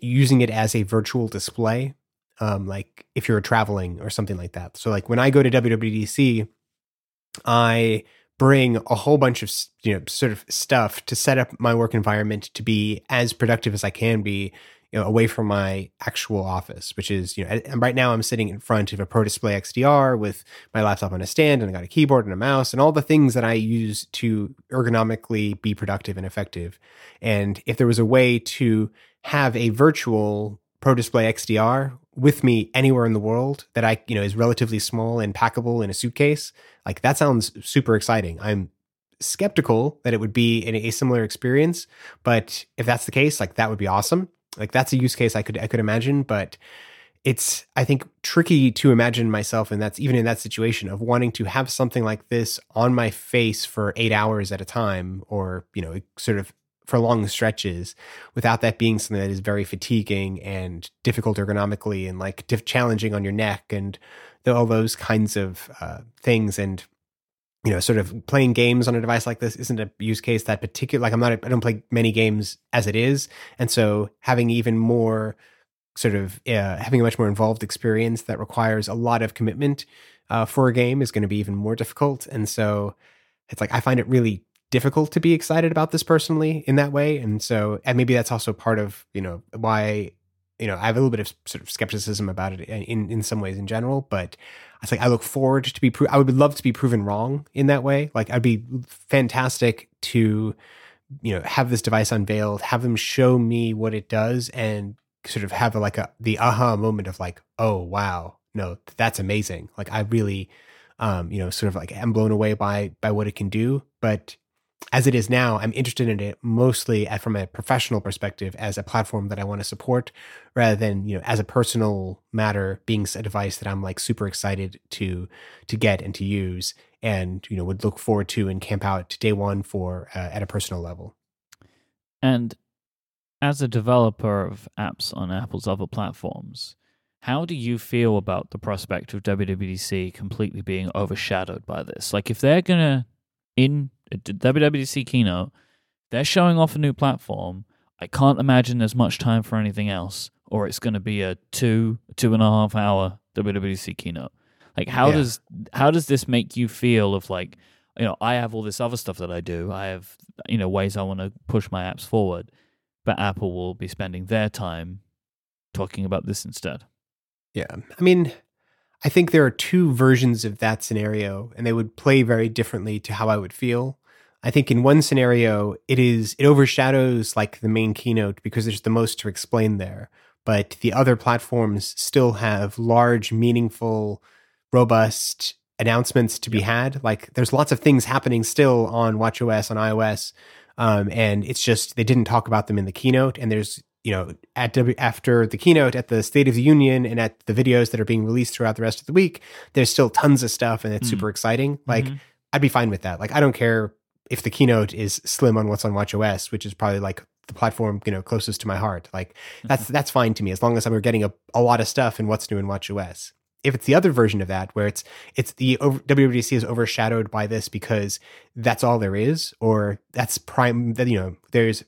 using it as a virtual display. Like if you're traveling or something like that. So like when I go to WWDC, I bring a whole bunch of, you know, sort of stuff to set up my work environment to be as productive as I can be, you know, away from my actual office, which is, you know, and right now I'm sitting in front of a Pro Display XDR with my laptop on a stand, and I got a keyboard and a mouse and all the things that I use to ergonomically be productive and effective. And if there was a way to have a virtual Pro Display XDR with me anywhere in the world that I, you know, is relatively small and packable in a suitcase, like that sounds super exciting. I'm skeptical that it would be a similar experience, but if that's the case, like that would be awesome. Like that's a use case I could imagine, but it's, I think, tricky to imagine myself, and that's even in that situation of wanting to have something like this on my face for 8 hours at a time, or, you know, sort of for long stretches, without that being something that is very fatiguing and difficult ergonomically and like challenging on your neck and all those kinds of things. And, you know, sort of playing games on a device like this isn't a use case that particular, like I don't play many games as it is. And so having even more sort of having a much more involved experience that requires a lot of commitment for a game is going to be even more difficult. And so it's like, I find it really difficult to be excited about this personally in that way. And so, and maybe that's also part of, you know, why, you know, I have a little bit of sort of skepticism about it in some ways in general, but it's like, I look forward to be, I would love to be proven wrong in that way. Like I'd be fantastic to, you know, have this device unveiled, have them show me what it does, and sort of have the aha moment of like, oh, wow, no, that's amazing. Like I really sort of like I'm blown away by what it can do. But as it is now, I'm interested in it mostly from a professional perspective as a platform that I want to support rather than, as a personal matter, being a device that I'm like super excited to get and to use and, would look forward to and camp out to day one for at a personal level. And as a developer of apps on Apple's other platforms, how do you feel about the prospect of WWDC completely being overshadowed by this? Like if they're going to, in WWDC keynote, they're showing off a new platform. I can't imagine there's much time for anything else, or it's going to be a 2.5 hour WWDC keynote. Like, how does this make you feel? Of like, I have all this other stuff that I do. I have ways I want to push my apps forward, but Apple will be spending their time talking about this instead. Yeah, I mean, I think there are two versions of that scenario, and they would play very differently to how I would feel. I think in one scenario, it overshadows like the main keynote because there's the most to explain there. But the other platforms still have large, meaningful, robust announcements to be had. Like there's lots of things happening still on WatchOS, on iOS, and it's just they didn't talk about them in the keynote. And there's after the keynote, at the State of the Union, and at the videos that are being released throughout the rest of the week, there's still tons of stuff, and it's super exciting. Like, I'd be fine with that. Like, I don't care if the keynote is slim on what's on WatchOS, which is probably like the platform closest to my heart. Like, that's fine to me as long as I'm getting a lot of stuff and what's new in WatchOS. If it's the other version of that, where it's WWDC is overshadowed by this because that's all there is, or that's prime. That there's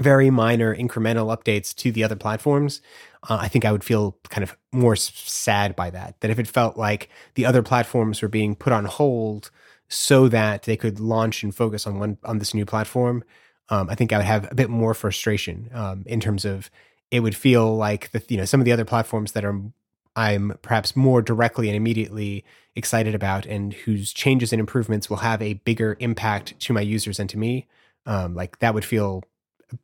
very minor incremental updates to the other platforms, I think I would feel kind of more sad by that. That if it felt like the other platforms were being put on hold so that they could launch and focus on this new platform, I think I would have a bit more frustration in terms of it would feel like some of the other platforms that I'm perhaps more directly and immediately excited about and whose changes and improvements will have a bigger impact to my users and to me, like that would feel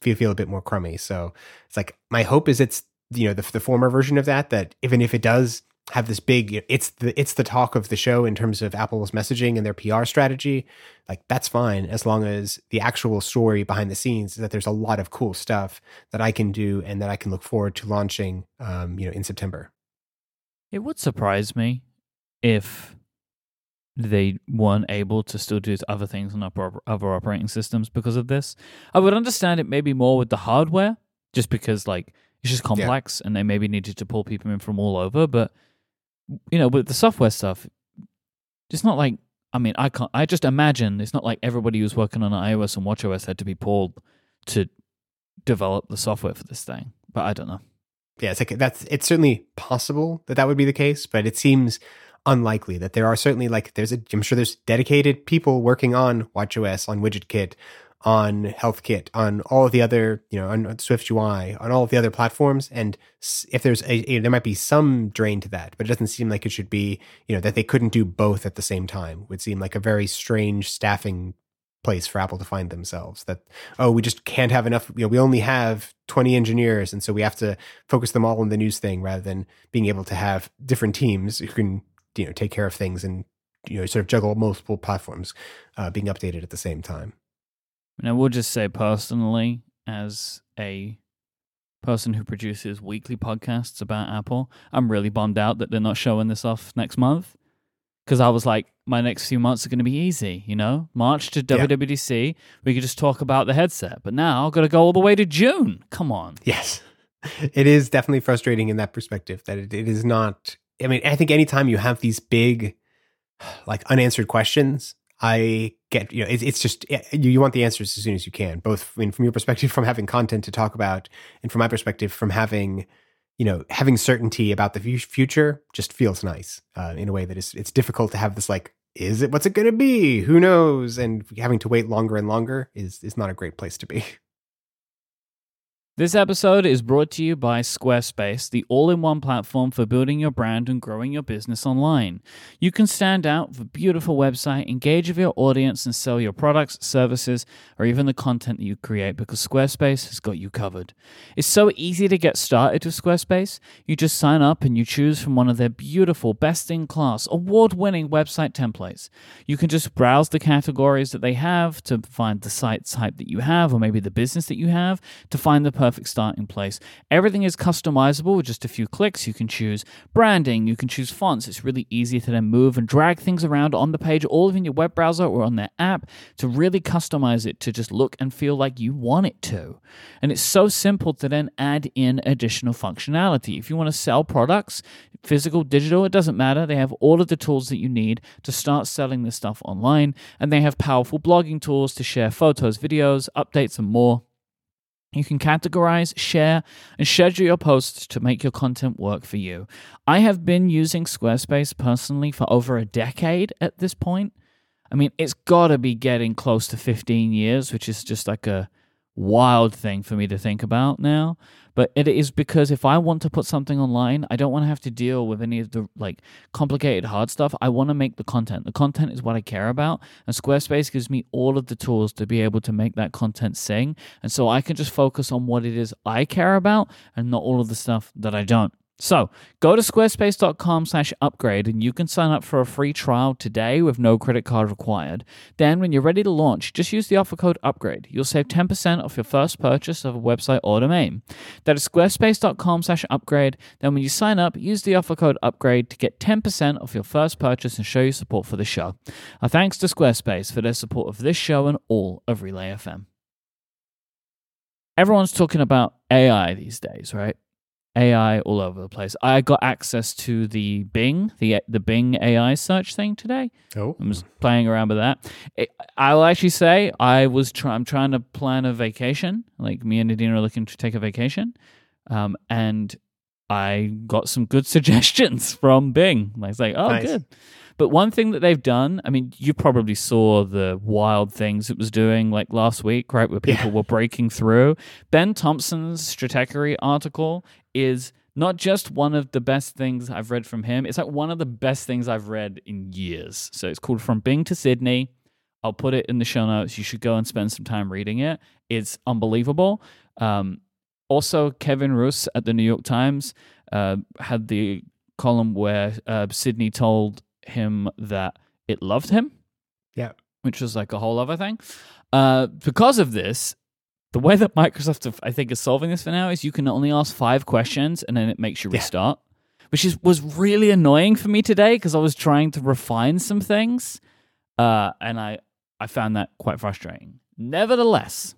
a bit more crummy. So it's like my hope is it's the former version of that even if it does have this big it's the talk of the show in terms of Apple's messaging and their PR strategy, like that's fine as long as the actual story behind the scenes is that there's a lot of cool stuff that I can do and that I can look forward to launching in September. It would surprise me if they weren't able to still do other things on other operating systems because of this. I would understand it maybe more with the hardware, just because like it's just complex and they maybe needed to pull people in from all over. But with the software stuff, it's not like I just imagine it's not like everybody who's working on iOS and WatchOS had to be pulled to develop the software for this thing. But I don't know. Yeah, it's like it's certainly possible that would be the case, but it seems unlikely that there are certainly I'm sure there's dedicated people working on WatchOS, on WidgetKit, on HealthKit, on all of the other, on SwiftUI, on all of the other platforms. And if there's there might be some drain to that, but it doesn't seem like it should be, that they couldn't do both at the same time. It would seem like a very strange staffing place for Apple to find themselves, that, oh, we just can't have enough, we only have 20 engineers, and so we have to focus them all on the news thing rather than being able to have different teams who can take care of things and sort of juggle multiple platforms being updated at the same time. And I will just say personally, as a person who produces weekly podcasts about Apple, I'm really bummed out that they're not showing this off next month, because I was like, my next few months are going to be easy, March to WWDC, we could just talk about the headset, but now I've got to go all the way to June. Come on. Yes, it is definitely frustrating in that perspective that it is not. I mean, I think anytime you have these big, unanswered questions, I get, it's just, you want the answers as soon as you can, both from your perspective, from having content to talk about, and from my perspective, from having, having certainty about the future just feels nice in a way that it's difficult to have this, what's it going to be? Who knows? And having to wait longer and longer is not a great place to be. This episode is brought to you by Squarespace, the all-in-one platform for building your brand and growing your business online. You can stand out with a beautiful website, engage with your audience, and sell your products, services, or even the content that you create because Squarespace has got you covered. It's so easy to get started with Squarespace. You just sign up and you choose from one of their beautiful, best-in-class, award-winning website templates. You can just browse the categories that they have to find the site type that you have, or maybe the business that you have, to find the perfect starting place. Everything is customizable with just a few clicks. You can choose branding, you can choose fonts. It's really easy to then move and drag things around on the page, all in your web browser or on their app, to really customize it to just look and feel like you want it to. And it's so simple to then add in additional functionality. If you want to sell products, physical, digital, it doesn't matter. They have all of the tools that you need to start selling this stuff online, and they have powerful blogging tools to share photos, videos, updates, and more. You can categorize, share, and schedule your posts to make your content work for you. I have been using Squarespace personally for over a decade at this point. I mean, it's got to be getting close to 15 years, which is just like a wild thing for me to think about now. But it is because if I want to put something online, I don't want to have to deal with any of the complicated hard stuff. I want to make the content. The content is what I care about. And Squarespace gives me all of the tools to be able to make that content sing. And so I can just focus on what it is I care about and not all of the stuff that I don't. So go to squarespace.com/upgrade and you can sign up for a free trial today with no credit card required. Then when you're ready to launch, just use the offer code upgrade. You'll save 10% off your first purchase of a website or domain. That is squarespace.com/upgrade. Then when you sign up, use the offer code upgrade to get 10% off your first purchase and show your support for the show. Our thanks to Squarespace for their support of this show and all of Relay FM. Everyone's talking about AI these days, right? AI all over the place. I got access to the Bing, the Bing AI search thing today. Oh, I was playing around with that. I'll actually say I'm trying to plan a vacation. Like me and Nadine are looking to take a vacation, and I got some good suggestions from Bing. I was like, oh, nice. Good. But one thing that they've done, I mean, you probably saw the wild things it was doing like last week, right, where people were breaking through. Ben Thompson's Stratechery article is not just one of the best things I've read from him. It's like one of the best things I've read in years. So it's called From Bing to Sydney. I'll put it in the show notes. You should go and spend some time reading it. It's unbelievable. Also, Kevin Roos at the New York Times had the column where Sydney told him that it loved him, which was like a whole other thing. Because of this, the way that Microsoft, I think, is solving this for now is you can only ask 5 questions and then it makes you restart, which was really annoying for me today because I was trying to refine some things, and I found that quite frustrating. Nevertheless,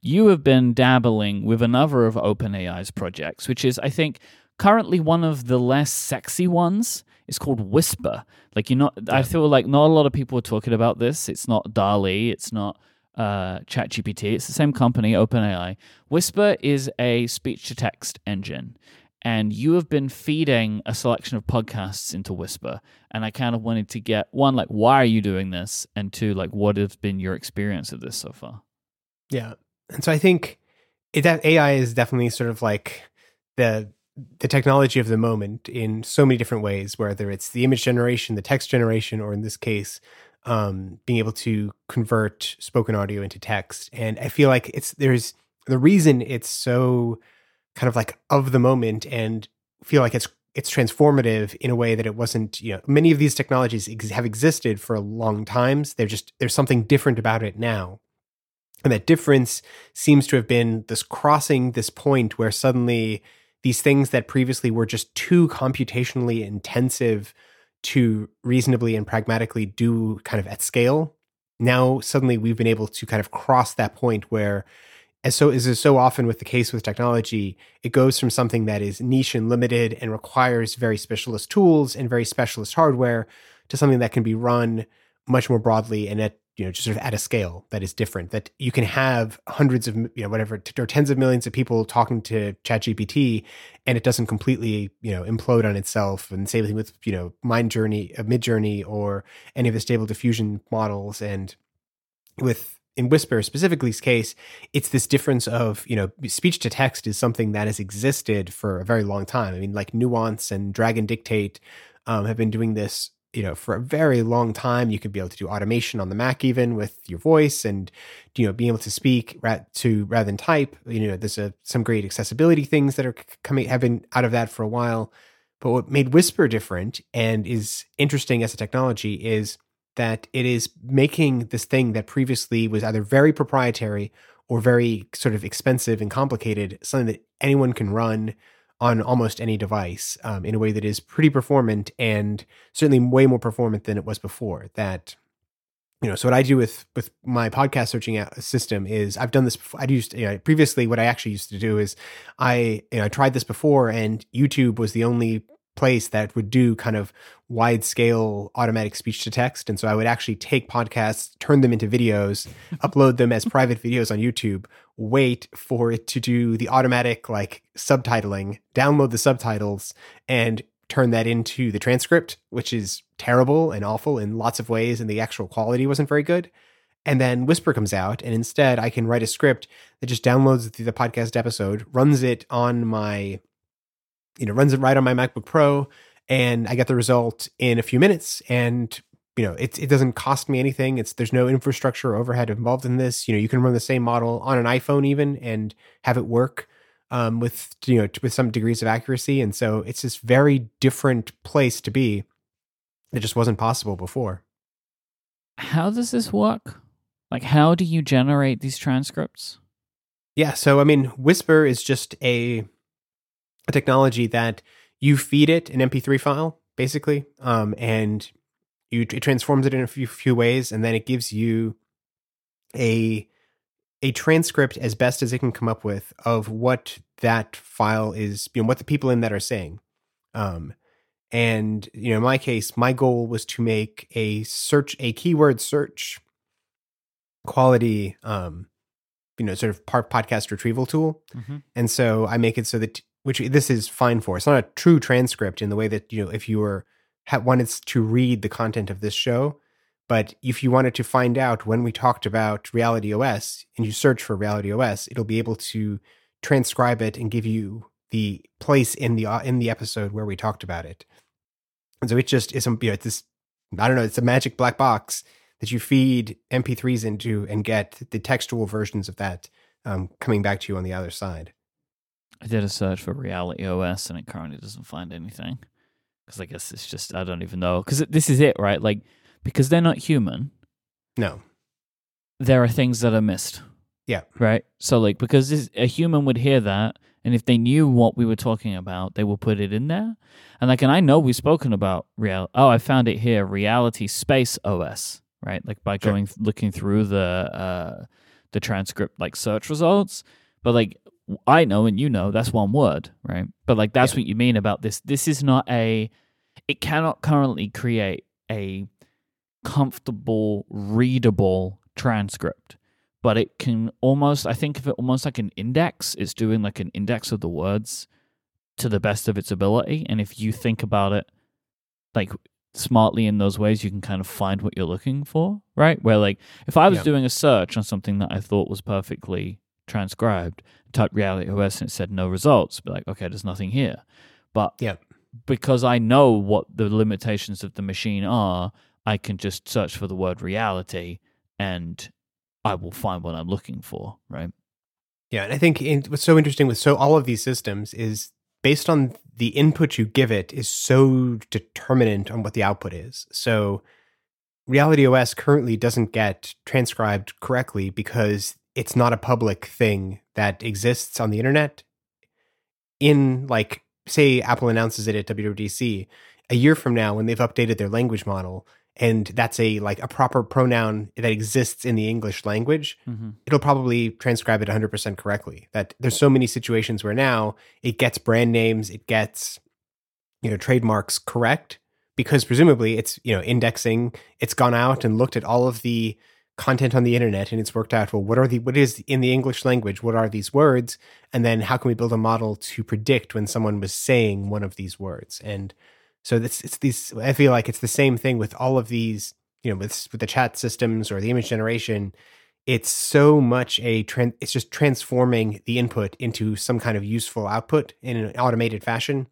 you have been dabbling with another of OpenAI's projects, which is, I think, currently one of the less sexy ones. It's called Whisper. I feel like not a lot of people are talking about this. It's not DALL-E. It's not ChatGPT. It's the same company, OpenAI. Whisper is a speech-to-text engine, and you have been feeding a selection of podcasts into Whisper. And I kind of wanted to get, one, like, why are you doing this? And two, like, what has been your experience of this so far? Yeah. And so I think that AI is definitely sort of like the technology of the moment in so many different ways, whether it's the image generation, the text generation, or in this case, being able to convert spoken audio into text. And I feel like there's the reason it's so kind of like of the moment and feel like it's transformative in a way that it wasn't, many of these technologies have existed for a long time. There's something different about it now. And that difference seems to have been this crossing this point where suddenly these things that previously were just too computationally intensive to reasonably and pragmatically do kind of at scale. Now, suddenly we've been able to kind of cross that point where, as is so often with the case with technology, it goes from something that is niche and limited and requires very specialist tools and very specialist hardware to something that can be run much more broadly and at just sort of at a scale that is different, that you can have hundreds of, or tens of millions of people talking to ChatGPT, and it doesn't completely, implode on itself. And same thing with, Midjourney or any of the Stable Diffusion models, and with in Whisper specifically's case, it's this difference of, you know, speech to text is something that has existed for a very long time. I mean, like Nuance and Dragon Dictate have been doing this, you know, for a very long time. You could be able to do automation on the Mac even with your voice and, you know, being able to speak rather than type. You know, there's some great accessibility things that are have been out of that for a while. But what made Whisper different and is interesting as a technology is that it is making this thing that previously was either very proprietary or very sort of expensive and complicated, something that anyone can run on almost any device in a way that is pretty performant, and certainly way more performant than it was before. That, you know, so what I do with my podcast searching system is I've done this before. Previously what I actually used to do is I tried this before, and YouTube was the only place that would do kind of wide scale automatic speech to text. And so I would actually take podcasts, turn them into videos, upload them as private videos on YouTube, wait for it to do the automatic like subtitling, download the subtitles, and turn that into the transcript, which is terrible and awful in lots of ways. And the actual quality wasn't very good. And then Whisper comes out, and instead I can write a script that just downloads the podcast episode, runs it on my, you know, runs it right on my MacBook Pro, and I get the result in a few minutes. And, you know, it doesn't cost me anything. There's no infrastructure or overhead involved in this. You know, you can run the same model on an iPhone even and have it work with some degrees of accuracy. And so it's this very different place to be. It just wasn't possible before. How does this work? Like, how do you generate these transcripts? Yeah. So, I mean, Whisper is just a technology that you feed it an MP3 file, basically, and it transforms it in a few ways, and then it gives you a transcript as best as it can come up with of what that file is, you know, what the people in that are saying. And, you know, in my case, my goal was to make a keyword search quality, you know, sort of podcast retrieval tool. Mm-hmm. And so I make it so that, which this is fine for. It's not a true transcript in the way that, you know, if you wanted to read the content of this show, but if you wanted to find out when we talked about Reality OS and you search for Reality OS, it'll be able to transcribe it and give you the place in the episode where we talked about it. And so it just is, you know, it's this, I don't know, it's a magic black box that you feed MP3s into and get the textual versions of that coming back to you on the other side. I did a search for Reality OS, and it currently doesn't find anything. Because I guess it's just, I don't even know. Because this is it, right? Like, because they're not human. No. There are things that are missed. Yeah. Right? So, like, because a human would hear that, and if they knew what we were talking about, they will put it in there. And, like, and I know we've spoken about I found it here, Reality Space OS, right? Like, by looking through the transcript, like, search results. But, like, I know and you know that's one word, right? But like that's what you mean about this. This is not it cannot currently create a comfortable, readable transcript, but it can almost, I think of it almost like an index. It's doing like an index of the words to the best of its ability. And if you think about it like smartly in those ways, you can kind of find what you're looking for, right? Where like if I was doing a search on something that I thought was perfectly transcribed, type Reality OS and it said no results, be like, okay, there's nothing here. But because I know what the limitations of the machine are, I can just search for the word reality and I will find what I'm looking for, right? Yeah, and I think what's so interesting with all of these systems is based on the input you give it is so determinant on what the output is. So Reality OS currently doesn't get transcribed correctly because it's not a public thing that exists on the internet. In like, say Apple announces it at WWDC a year from now when they've updated their language model, and that's a proper pronoun that exists in the English language, it'll probably transcribe it 100% correctly. That there's so many situations where now it gets brand names, it gets, you know, trademarks correct, because presumably it's, you know, indexing, it's gone out and looked at all of the content on the internet, and it's worked out, well, what is in the English language? What are these words? And then how can we build a model to predict when someone was saying one of these words? And so I feel like it's the same thing with all of these, you know, with the chat systems or the image generation. it's so much a trend. It's just transforming the input into some kind of useful output in an automated fashion.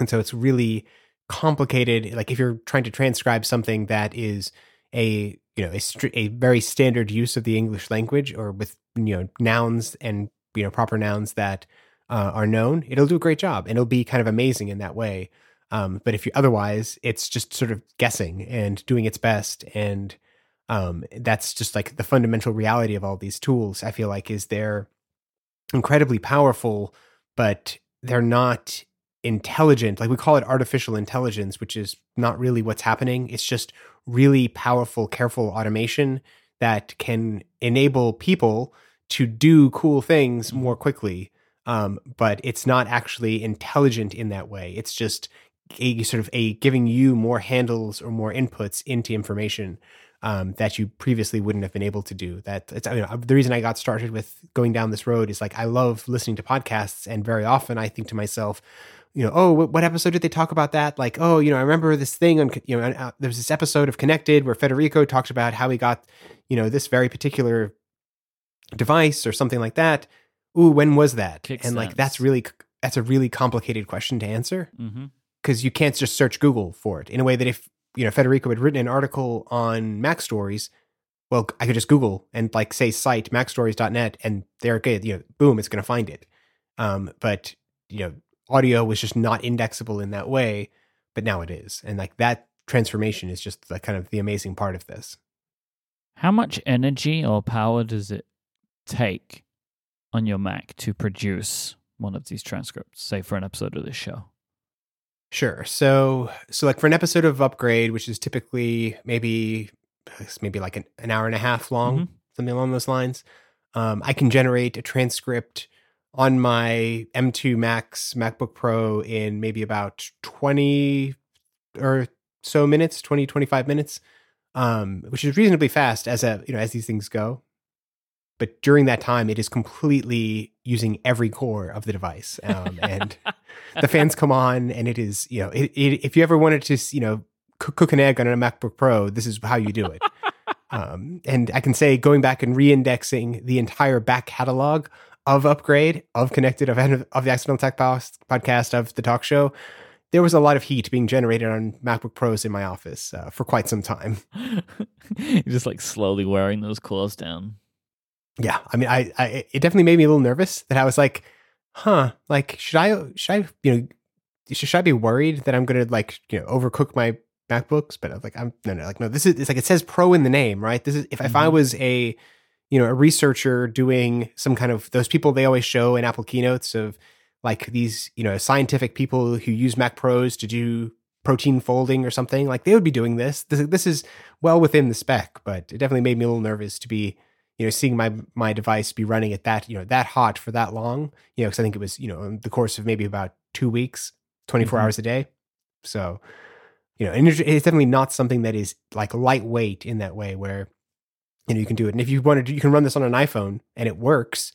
And so it's really complicated. Like if you're trying to transcribe something that is a very standard use of the English language, or with, nouns and, proper nouns that are known, it'll do a great job and it'll be kind of amazing in that way. But if you otherwise, it's just sort of guessing and doing its best. And that's just like the fundamental reality of all these tools, I feel like, is they're incredibly powerful, but they're not intelligent. Like we call it artificial intelligence, which is not really what's happening. It's just really powerful, careful automation that can enable people to do cool things more quickly. But it's not actually intelligent in that way. It's just a giving you more handles or more inputs into information that you previously wouldn't have been able to do. The reason I got started with going down this road is like, I love listening to podcasts, and very often I think to myself, oh, what episode did they talk about that? Like, oh, I remember this thing on, there's this episode of Connected where Federico talked about how he got, this very particular device or something like that. Ooh, when was that? Kicks and like, that's a really complicated question to answer, because you can't just search Google for it in a way that if, Federico had written an article on Mac Stories, well, I could just Google and like say site macstories.net and they're good, boom, it's going to find it. But, audio was just not indexable in that way, but now it is. And like that transformation is just the kind of the amazing part of this. How much energy or power does it take on your Mac to produce one of these transcripts, say for an episode of this show? Sure. So like for an episode of Upgrade, which is typically maybe like an hour and a half long, something along those lines, I can generate a transcript on my M2 Max MacBook Pro in maybe about 20 or so minutes, 20, 25 minutes, which is reasonably fast as these things go. But during that time, it is completely using every core of the device. And the fans come on, and it is, if you ever wanted to, cook an egg on a MacBook Pro, this is how you do it. And I can say going back and re-indexing the entire back catalog of Upgrade, of Connected, of the Accidental Tech Podcast, of the talk show, there was a lot of heat being generated on MacBook Pros in my office for quite some time. You're just like slowly wearing those cores down. Yeah, I mean, it definitely made me a little nervous that I was like, should I be worried that I'm going to like, overcook my MacBooks? But I was like, it says pro in the name, right? This is, if I was a, a researcher doing some kind of, those people they always show in Apple keynotes of like these, scientific people who use Mac Pros to do protein folding or something, like they would be doing this. This is well within the spec, but it definitely made me a little nervous to be, seeing my device be running at that, that hot for that long, because I think it was, in the course of maybe about 2 weeks, 24 hours a day. So, and it's definitely not something that is like lightweight in that way where, you can do it. And if you wanted to, you can run this on an iPhone and it works,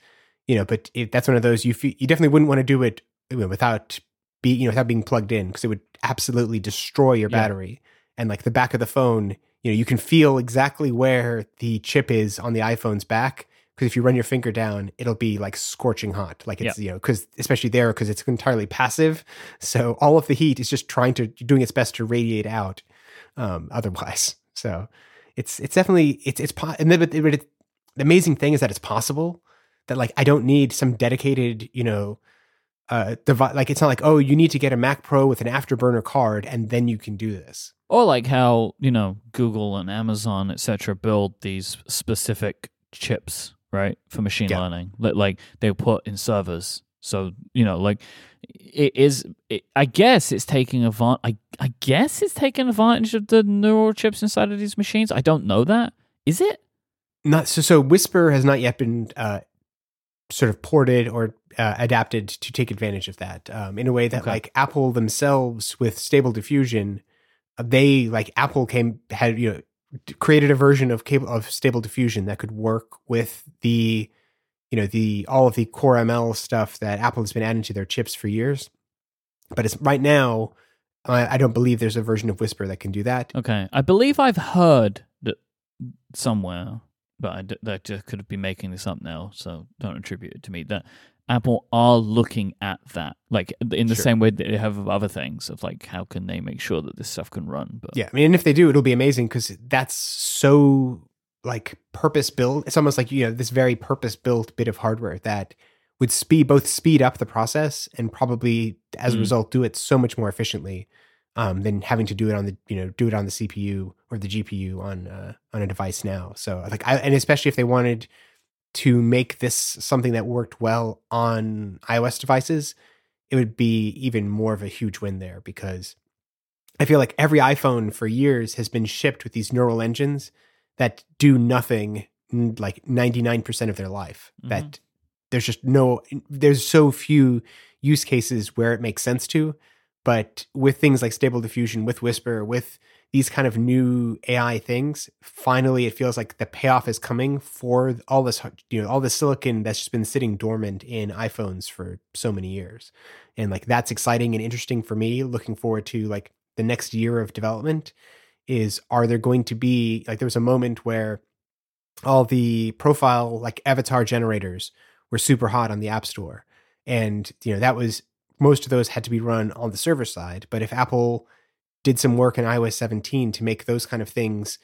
but if that's one of those, you definitely wouldn't want to do it without being plugged in, because it would absolutely destroy your battery. And like the back of the phone, you can feel exactly where the chip is on the iPhone's back, because if you run your finger down, it'll be like scorching hot. Like it's, because especially there, because it's entirely passive. So all of the heat is just doing its best to radiate out otherwise. So it's definitely, but the amazing thing is that it's possible that like, I don't need some dedicated, device. Like it's not like, oh, you need to get a Mac Pro with an afterburner card and then you can do this. Or like how, Google and Amazon, et cetera, build these specific chips, right, for machine learning. Like they put in servers. So, like it is, it's taking advantage of the neural chips inside of these machines. I don't know that. Is it? Not so Whisper has not yet been sort of ported or adapted to take advantage of that in a way that like Apple themselves with Stable Diffusion, they like Apple created a version of Stable Diffusion that could work with the, all of the core ML stuff that Apple has been adding to their chips for years. But it's right now, I don't believe there's a version of Whisper that can do that. Okay. I believe I've heard that somewhere but I could be making this up now, so don't attribute it to me, that Apple are looking at that, like in the same way that they have other things of like, how can they make sure that this stuff can run? But yeah, I mean, and if they do, it'll be amazing because that's so like purpose built. It's almost like, you know, this very purpose built bit of hardware that would speed up the process and probably as a result do it so much more efficiently than having to do it on the, you know, do it on the CPU or the GPU on a device now. So like, and especially if they wanted to make this something that worked well on iOS devices, it would be even more of a huge win there, because I feel like every iPhone for years has been shipped with these neural engines that do nothing like 99% of their life, that there's just there's so few use cases where it makes sense to. But with things like Stable Diffusion, with Whisper, with these kind of new AI things, finally it feels like the payoff is coming for all this, you know, all the silicon that's just been sitting dormant in iPhones for so many years. And like, that's exciting and interesting for me. Looking forward to like the next year of development is, are there going to be, like, there was a moment where all the profile, like avatar generators were super hot on the App Store. And, you know, that was, most of those had to be run on the server side. But if Apple did some work in iOS 17 to make those kind of things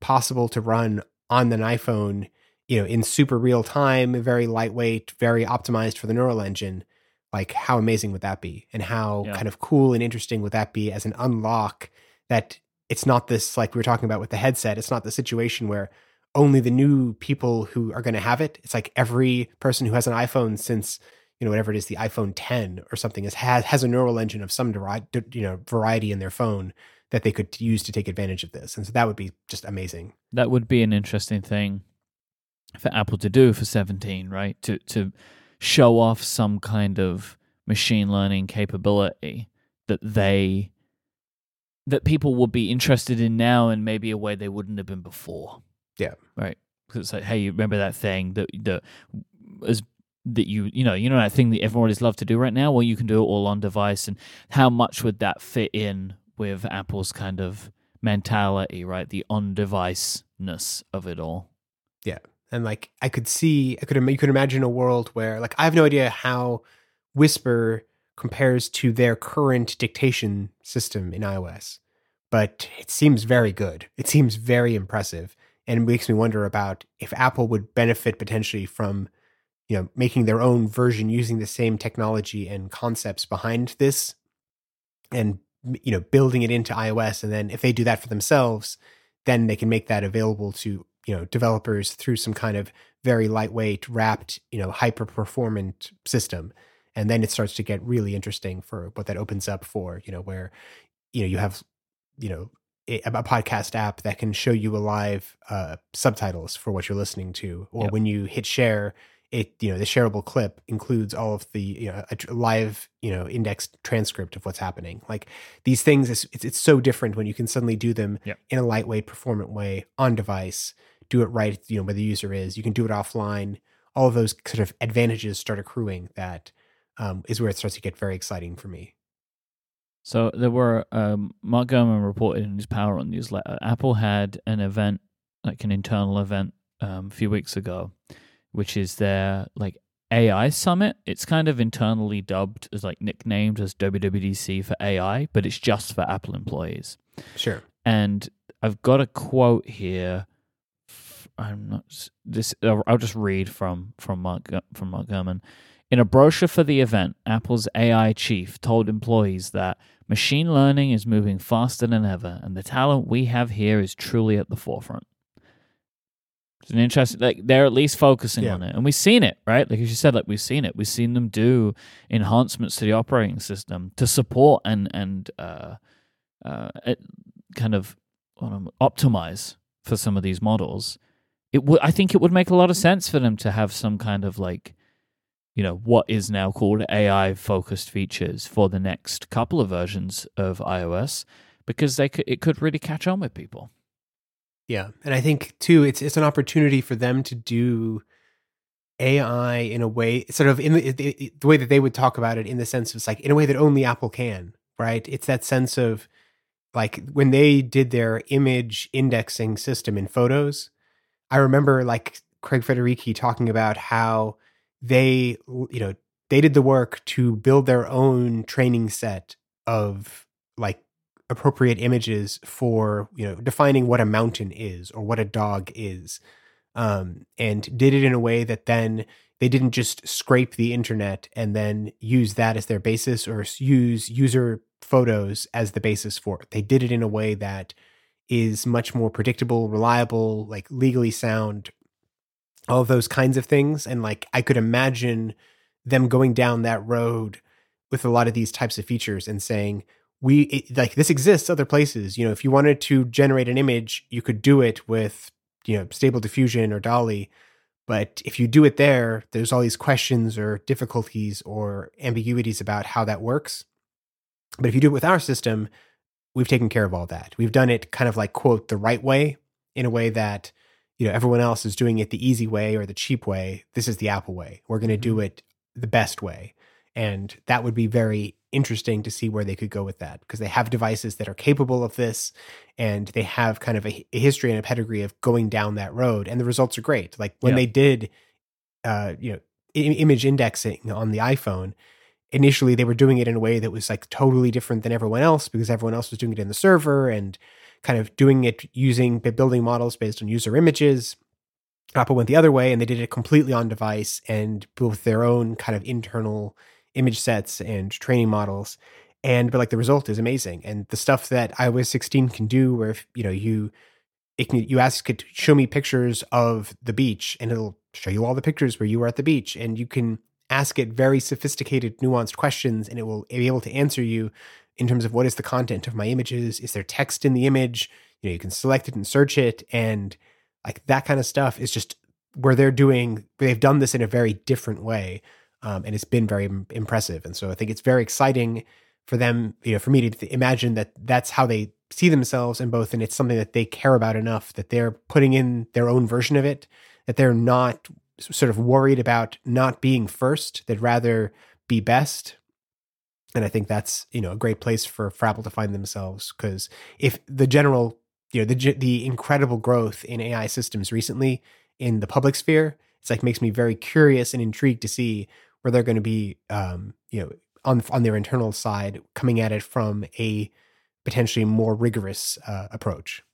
possible to run on an iPhone, you know, in super real time, very lightweight, very optimized for the neural engine, like how amazing would that be? And how kind of cool and interesting would that be as an unlock, that it's not this, like we were talking about with the headset, it's not the situation where only the new people who are going to have it. It's like every person who has an iPhone since, you know, whatever it is, the iPhone 10 or something has a neural engine of some variety in their phone that they could use to take advantage of this. And so that would be just amazing. That would be an interesting thing for Apple to do for 17, right? To show off some kind of machine learning capability that people will be interested in now in maybe a way they wouldn't have been before. Yeah. Right. Because it's like, hey, you remember that thing that that thing that everyone is loved to do right now? Well, you can do it all on device. And how much would that fit in with Apple's kind of mentality, right? The on-device-ness of it all. Yeah. And like, you could imagine a world where, like, I have no idea how Whisper compares to their current dictation system in iOS, but it seems very good. It seems very impressive. And it makes me wonder about if Apple would benefit potentially from, you know, making their own version using the same technology and concepts behind this and, you know, building it into iOS. And then if they do that for themselves, then they can make that available to, you know, developers through some kind of very lightweight, wrapped, you know, hyper-performant system. And then it starts to get really interesting for what that opens up for, you know, where, you know, you have, you know, a podcast app that can show you live subtitles for what you're listening to, or when you hit share, it, you know, the shareable clip includes all of the, you know, a live, you know, indexed transcript of what's happening. Like these things, it's so different when you can suddenly do them in a lightweight, performant way on device, do it right, you know, where the user is. You can do it offline. All of those sort of advantages start accruing. That is where it starts to get very exciting for me. So there were, Mark Gurman reported in his Power On newsletter, Apple had an event, like an internal event a few weeks ago, which is their like AI Summit. It's kind of internally dubbed as, like, nicknamed as WWDC for AI, but it's just for Apple employees. Sure. And I've got a quote here. I'll just read from Mark Gurman. In a brochure for the event, Apple's AI chief told employees that machine learning is moving faster than ever, and the talent we have here is truly at the forefront. It's an interesting, like, they're at least focusing on it. And we've seen it, right? Like you said, like we've seen it. We've seen them do enhancements to the operating system to support and optimize for some of these models. I think it would make a lot of sense for them to have some kind of, like, you know, what is now called AI-focused features for the next couple of versions of iOS, because it could really catch on with people. Yeah, and I think, too, it's an opportunity for them to do AI in a way, sort of in the way that they would talk about it, in the sense of, it's like, in a way that only Apple can, right? It's that sense of, like, when they did their image indexing system in Photos, I remember like Craig Federici talking about how they, you know, they did the work to build their own training set of like appropriate images for, you know, defining what a mountain is or what a dog is, and did it in a way that then they didn't just scrape the internet and then use that as their basis or use user photos as the basis for it. They did it in a way that is much more predictable, reliable, like legally sound, all of those kinds of things. And like, I could imagine them going down that road with a lot of these types of features and saying, like this exists other places. You know, if you wanted to generate an image, you could do it with, you know, Stable Diffusion or DALL-E. But if you do it there, there's all these questions or difficulties or ambiguities about how that works. But if you do it with our system, we've taken care of all that. We've done it kind of like, quote, the right way, in a way that, you know, everyone else is doing it the easy way or the cheap way. This is the Apple way. We're going to do it the best way. And that would be very interesting to see where they could go with that, because they have devices that are capable of this, and they have kind of a history and a pedigree of going down that road, and the results are great. Like when they did, you know, image indexing on the iPhone, initially they were doing it in a way that was like totally different than everyone else, because everyone else was doing it in the server and kind of doing it using building models based on user images. Apple went the other way and they did it completely on device and with their own kind of internal image sets and training models. And, but like the result is amazing. And the stuff that iOS 16 can do, where if, you know, you ask it to show me pictures of the beach and it'll show you all the pictures where you were at the beach, and you can ask it very sophisticated, nuanced questions, and it will be able to answer you in terms of what is the content of my images? Is there text in the image? You know, you can select it and search it. And like that kind of stuff is just where they've done this in a very different way. And it's been very impressive. And so I think it's very exciting for them, you know, for me to imagine that that's how they see themselves in both. And it's something that they care about enough that they're putting in their own version of it, that they're not sort of worried about not being first. They'd rather be best. And I think that's, you know, a great place for Apple to find themselves, because if the general, you know, the incredible growth in AI systems recently in the public sphere, it's like makes me very curious and intrigued to see where they're going to be, you know, on their internal side, coming at it from a potentially more rigorous approach.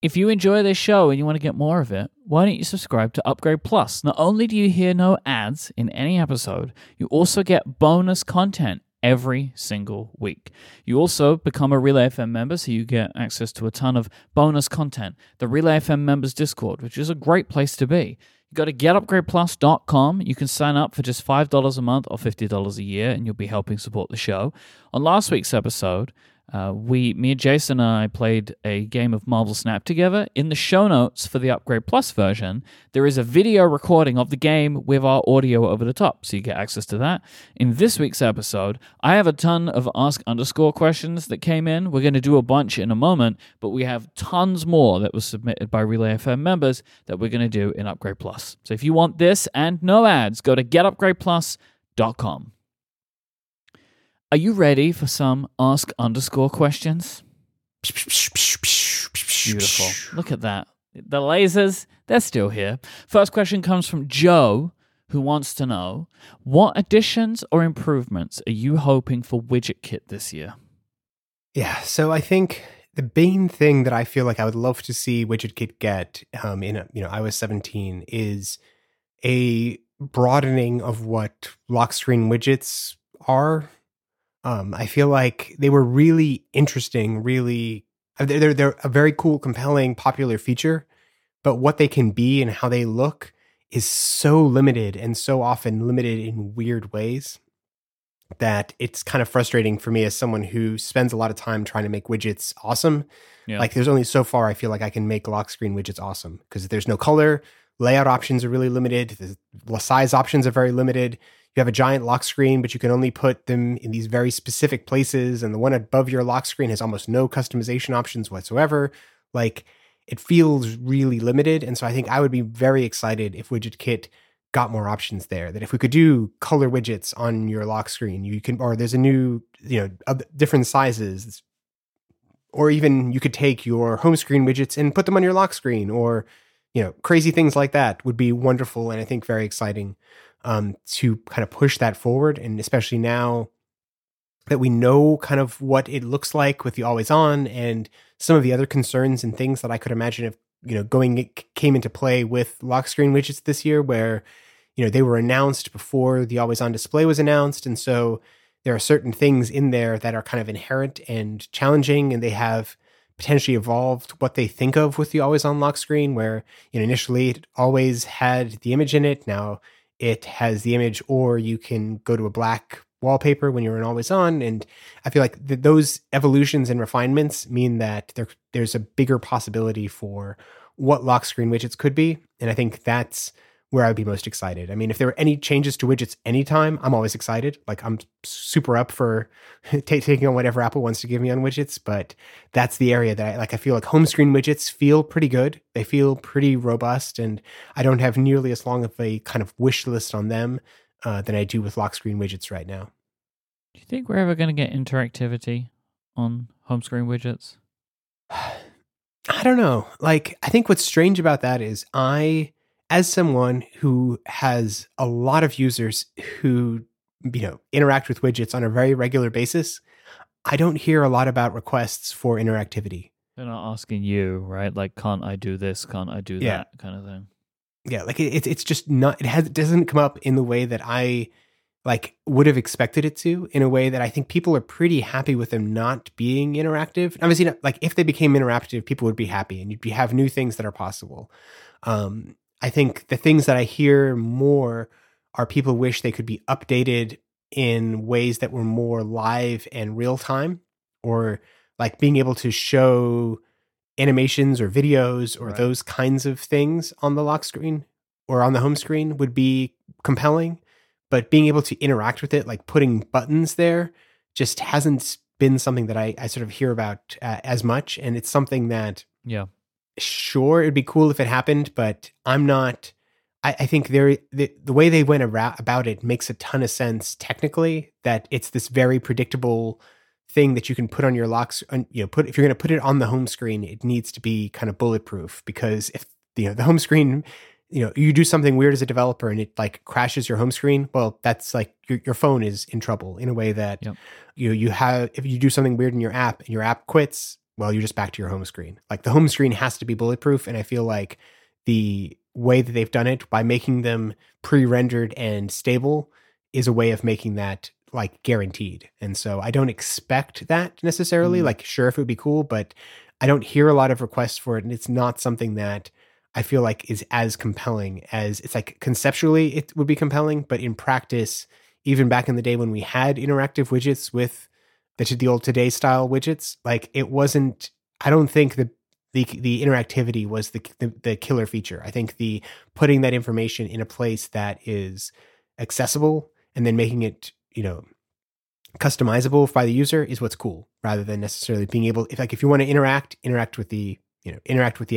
If you enjoy this show and you want to get more of it, why don't you subscribe to Upgrade Plus? Not only do you hear no ads in any episode, you also get bonus content every single week. You also become a Relay FM member, so you get access to a ton of bonus content. The Relay FM members Discord, which is a great place to be. You go to getupgradeplus.com. You can sign up for just $5 a month or $50 a year, and you'll be helping support the show. On last week's episode, me and Jason and I played a game of Marvel Snap together. In the show notes for the Upgrade Plus version, there is a video recording of the game with our audio over the top, so you get access to that. In this week's episode, I have a ton of Ask_ questions that came in. We're going to do a bunch in a moment, but we have tons more that was submitted by Relay FM members that we're going to do in Upgrade Plus. So if you want this and no ads, go to getupgradeplus.com. Are you ready for some Ask_ questions? Beautiful. Look at that. The lasers, they're still here. First question comes from Joe, who wants to know, what additions or improvements are you hoping for WidgetKit this year? Yeah, so I think the main thing that I feel like I would love to see WidgetKit get in, you know, iOS 17 is a broadening of what lock screen widgets are. I feel like they were really interesting, really, they're a very cool, compelling, popular feature, but what they can be and how they look is so limited, and so often limited in weird ways, that it's kind of frustrating for me as someone who spends a lot of time trying to make widgets awesome. Yeah. Like there's only so far I feel like I can make lock screen widgets awesome, because there's no color, layout options are really limited, the size options are very limited. You have a giant lock screen, but you can only put them in these very specific places. And the one above your lock screen has almost no customization options whatsoever. Like it feels really limited. And so I think I would be very excited if WidgetKit got more options there, that if we could do color widgets on your lock screen, you can, or there's a new, you know, different sizes, Or even you could take your home screen widgets and put them on your lock screen, or, you know, crazy things like that would be wonderful and I think very exciting to kind of push that forward. And especially now that we know kind of what it looks like with the always on and some of the other concerns and things that I could imagine if, you know, came into play with lock screen widgets this year, where, you know, they were announced before the always on display was announced. And so there are certain things in there that are kind of inherent and challenging, and they have potentially evolved what they think of with the always on lock screen, where, you know, initially it always had the image in it. Now it has the image, or you can go to a black wallpaper when you're in always on. And I feel like those evolutions and refinements mean that there's a bigger possibility for what lock screen widgets could be. And I think that's where I'd be most excited. I mean, if there were any changes to widgets anytime, I'm always excited. Like, I'm super up for taking on whatever Apple wants to give me on widgets, but that's the area that I feel like home screen widgets feel pretty good. They feel pretty robust, and I don't have nearly as long of a kind of wish list on them than I do with lock screen widgets right now. Do you think we're ever going to get interactivity on home screen widgets? I don't know. Like, I think what's strange about that is as someone who has a lot of users who, you know, interact with widgets on a very regular basis, I don't hear a lot about requests for interactivity. They're not asking you, right? Like, can't I do this? Can't I do that kind of thing? Yeah, like it's just not. It doesn't come up in the way that I like would have expected it to. In a way that I think people are pretty happy with them not being interactive. Obviously, not, like if they became interactive, people would be happy, and you'd have new things that are possible. I think the things that I hear more are people wish they could be updated in ways that were more live and real time, or like being able to show animations or videos or those kinds of things on the lock screen or on the home screen would be compelling. But being able to interact with it, like putting buttons there, just hasn't been something that I sort of hear about as much. And it's something that, sure, it'd be cool if it happened, but I'm not. I think the way they went about it makes a ton of sense technically. That it's this very predictable thing that you can put on your locks. You know, if you're going to put it on the home screen, it needs to be kind of bulletproof, because if you know the home screen, you know, you do something weird as a developer and it like crashes your home screen. Well, that's like your phone is in trouble in a way that you have. If you do something weird in your app and your app quits, well, you're just back to your home screen. Like, the home screen has to be bulletproof. And I feel like the way that they've done it by making them pre-rendered and stable is a way of making that like guaranteed. And so I don't expect that necessarily. Like, sure, if it would be cool, but I don't hear a lot of requests for it. And it's not something that I feel like is as compelling as it's like conceptually it would be compelling. But in practice, even back in the day when we had interactive widgets with the old Today style widgets, like it wasn't, I don't think the interactivity was the killer feature. I think the putting that information in a place that is accessible and then making it, you know, customizable by the user is what's cool, rather than necessarily being able, if you want to interact with the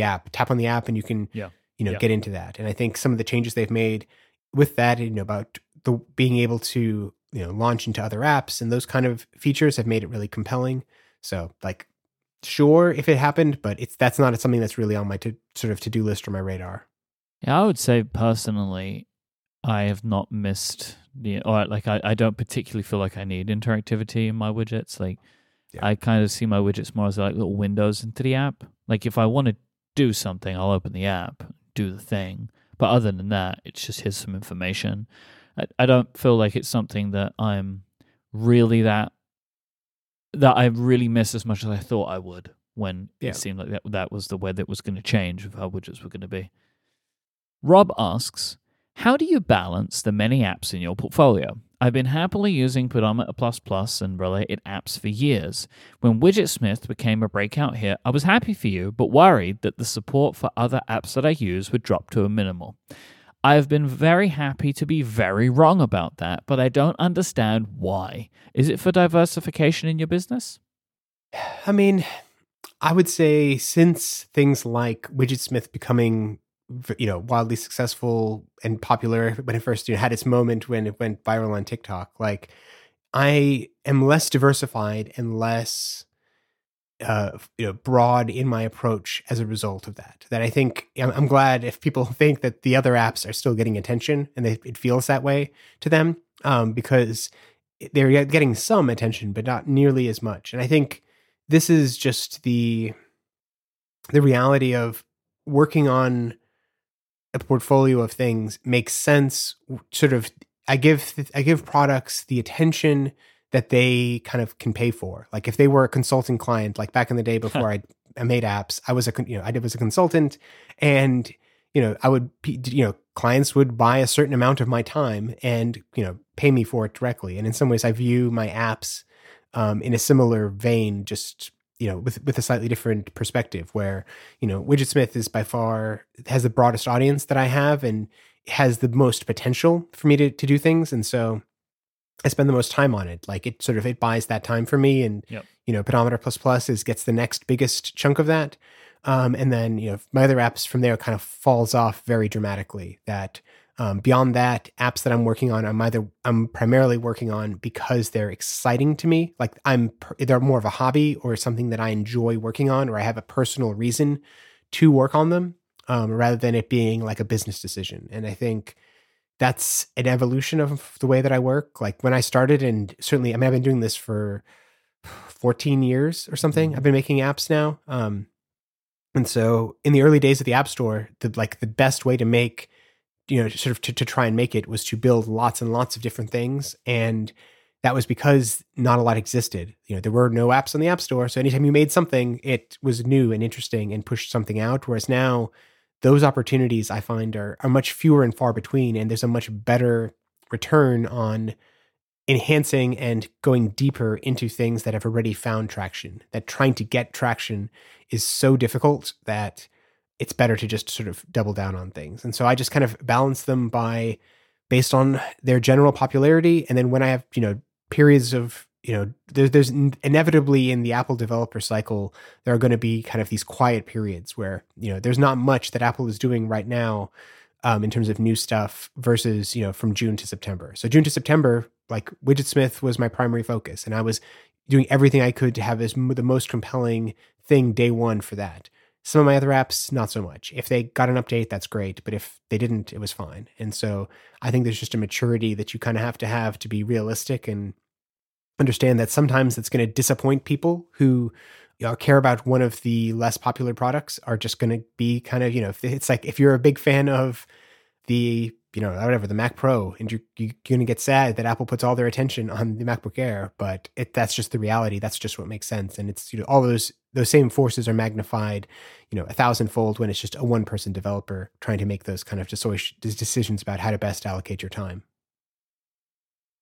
app, tap on the app and you can, get into that. And I think some of the changes they've made with that, you know, about the being able to, you know, launch into other apps and those kind of features have made it really compelling. So like, sure, if it happened, but that's not something that's really on my to-do list or my radar. Yeah, I would say personally, I have not missed I don't particularly feel like I need interactivity in my widgets. Like, I kind of see my widgets more as like little windows into the app. Like, if I want to do something, I'll open the app, do the thing. But other than that, it's just here's some information. I don't feel like it's something that I'm really that I really miss as much as I thought I would when it seemed like that was the way that was going to change of how widgets were going to be. Rob asks, how do you balance the many apps in your portfolio? I've been happily using Pedometer++ and related apps for years. When Widgetsmith became a breakout hit, I was happy for you, but worried that the support for other apps that I use would drop to a minimal. I have been very happy to be very wrong about that, but I don't understand why. Is it for diversification in your business? I mean, I would say since things like Widgetsmith becoming, you know, wildly successful and popular when it first, you know, had its moment when it went viral on TikTok, like I am less diversified and less broad in my approach as a result of that. That I think I'm glad if people think that the other apps are still getting attention and it feels that way to them, because they're getting some attention, but not nearly as much. And I think this is just the reality of working on a portfolio of things makes sense. Sort of, I give products the attention that they kind of can pay for. Like if they were a consulting client, like back in the day before I made apps, I was a consultant, and I would clients would buy a certain amount of my time and pay me for it directly. And in some ways, I view my apps in a similar vein, just with a slightly different perspective, where Widgetsmith is by far has the broadest audience that I have and has the most potential for me to do things, and so I spend the most time on it. Like it buys that time for me, and Pedometer++ gets the next biggest chunk of that, and then my other apps from there kind of falls off very dramatically. That beyond that, apps that I'm working on, I'm primarily working on because they're exciting to me. Like they're more of a hobby or something that I enjoy working on, or I have a personal reason to work on them, rather than it being like a business decision. And I think that's an evolution of the way that I work. Like when I started, and certainly, I've been doing this for 14 years or something. I've been making apps now. And so in the early days of the App Store, the best way to make to try and make it was to build lots and lots of different things. And that was because not a lot existed. There were no apps on the App Store. So anytime you made something, it was new and interesting and pushed something out. Whereas now those opportunities I find are much fewer and far between. And there's a much better return on enhancing and going deeper into things that have already found traction. That trying to get traction is so difficult that it's better to just sort of double down on things. And so I just kind of balance them based on their general popularity. And then when I have, periods of, there's inevitably in the Apple developer cycle, there are going to be kind of these quiet periods where, there's not much that Apple is doing right now in terms of new stuff versus, from June to September. So June to September, like Widgetsmith was my primary focus. And I was doing everything I could to have the most compelling thing day one for that. Some of my other apps, not so much. If they got an update, that's great. But if they didn't, it was fine. And so I think there's just a maturity that you kind of have to be realistic and understand that sometimes it's going to disappoint people who care about one of the less popular products are just going to be kind of, it's like if you're a big fan of the, the Mac Pro, and you're going to get sad that Apple puts all their attention on the MacBook Air, but that's just the reality. That's just what makes sense. And it's, all those same forces are magnified, 1,000-fold when it's just a one-person developer trying to make those kind of decisions about how to best allocate your time.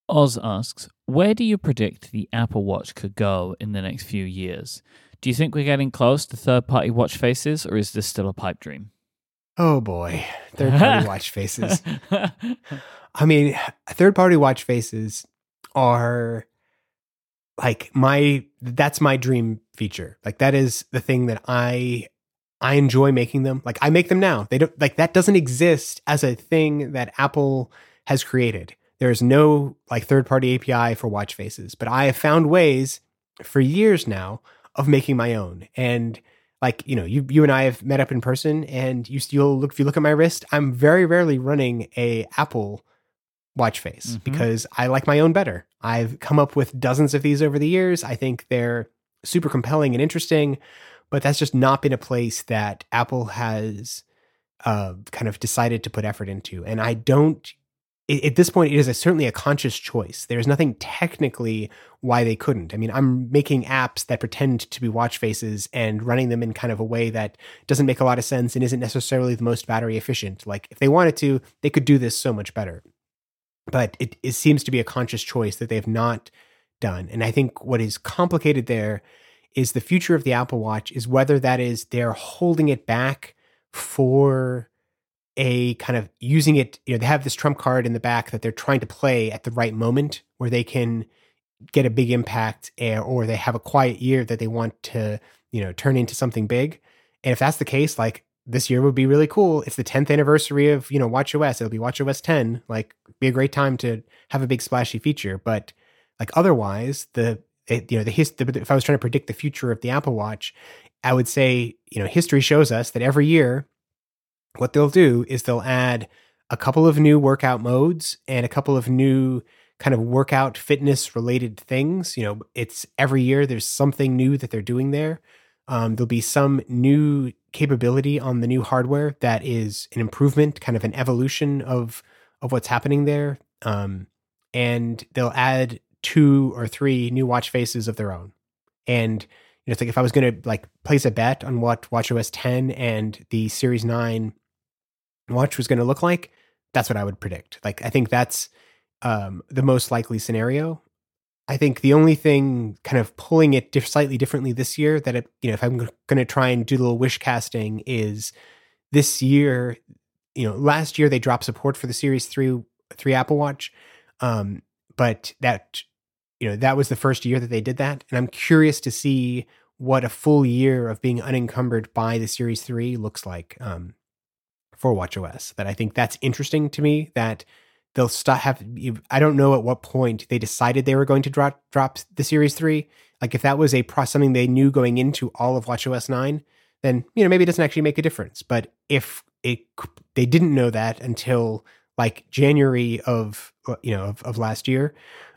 Oz asks, where do you predict the Apple Watch could go in the next few years? Do you think we're getting close to third-party watch faces, or is this still a pipe dream? Oh boy, third-party watch faces. I mean, third-party watch faces are like that's my dream feature. Like that is the thing that I enjoy making them. Like I make them now. They don't that doesn't exist as a thing that Apple has created. There is no third-party API for watch faces, but I have found ways for years now of making my own. And you and I have met up in person, and if you look at my wrist, I'm very rarely running a Apple watch face because I like my own better. I've come up with dozens of these over the years. I think they're super compelling and interesting, but that's just not been a place that Apple has kind of decided to put effort into. And I don't, at this point, it is certainly a conscious choice. There's nothing technically why they couldn't. I mean, I'm making apps that pretend to be watch faces and running them in kind of a way that doesn't make a lot of sense and isn't necessarily the most battery efficient. Like if they wanted to, they could do this so much better. But it seems to be a conscious choice that they've not done. And I think what is complicated there is the future of the Apple Watch is whether that is they're holding it back for a kind of using it, they have this trump card in the back that they're trying to play at the right moment where they can get a big impact, or they have a quiet year that they want to, turn into something big. And if that's the case, this year would be really cool. It's the 10th anniversary of, WatchOS. It'll be WatchOS 10. Be a great time to have a big splashy feature. But otherwise, if I was trying to predict the future of the Apple Watch, I would say, you know, history shows us that every year what they'll do is they'll add a couple of new workout modes and a couple of new kind of workout fitness related things. You know, it's every year there's something new that they're doing there. There'll be some new capability on the new hardware that is an improvement, kind of an evolution of what's happening there. And they'll add 2 or 3 new watch faces of their own. And you know, it's like if I was going to like place a bet on what WatchOS 10 and the Series 9 watch was going to look like, that's what I would predict. Like, I think that's the most likely scenario. I think the only thing kind of pulling it slightly differently this year that, if I'm going to try and do a little wish casting, is this year, last year they dropped support for the Series 3 Apple Watch. But that, that was the first year that they did that. And I'm curious to see what a full year of being unencumbered by the Series 3 looks like for WatchOS. That I think that's interesting to me, that they'll I don't know at what point they decided they were going to drop the Series 3. Like if that was something they knew going into all of WatchOS 9, then, maybe it doesn't actually make a difference. But if they didn't know that until like January of last year.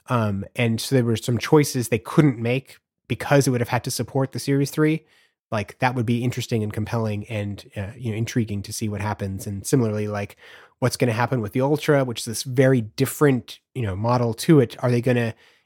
And so there were some choices they couldn't make because it would have had to support the Series 3. Like that would be interesting and compelling and, intriguing to see what happens. And similarly, like what's going to happen with the Ultra, which is this very different, model to it.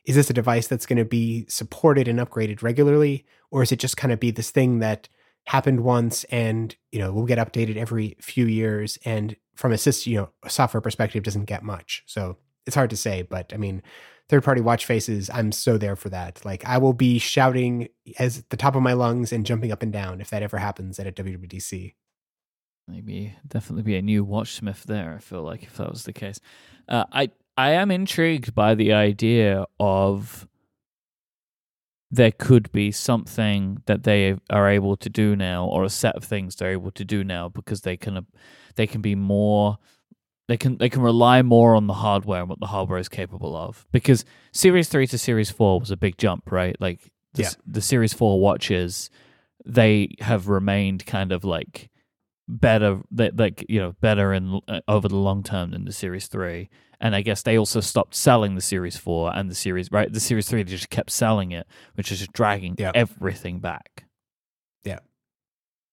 Is this a device that's going to be supported and upgraded regularly? Or is it just kind of be this thing that happened once and, will get updated every few years and from a software perspective doesn't get much. So it's hard to say, but I mean, third-party watch faces, I'm so there for that. Like I will be shouting as the top of my lungs and jumping up and down if that ever happens at a WWDC. Maybe definitely be a new Watchsmith there. I feel like if that was the case, I am intrigued by the idea of there could be something that they are able to do now, or a set of things they're able to do now, because they can be more. They can rely more on the hardware and what the hardware is capable of, because Series 3 to Series 4 was a big jump, right? Like the Series 4 watches, they have remained kind of like better, better in over the long term than the Series 3. And I guess they also stopped selling the Series 4 and the Series, right? The Series 3, they just kept selling it, which is just dragging everything back. Yeah.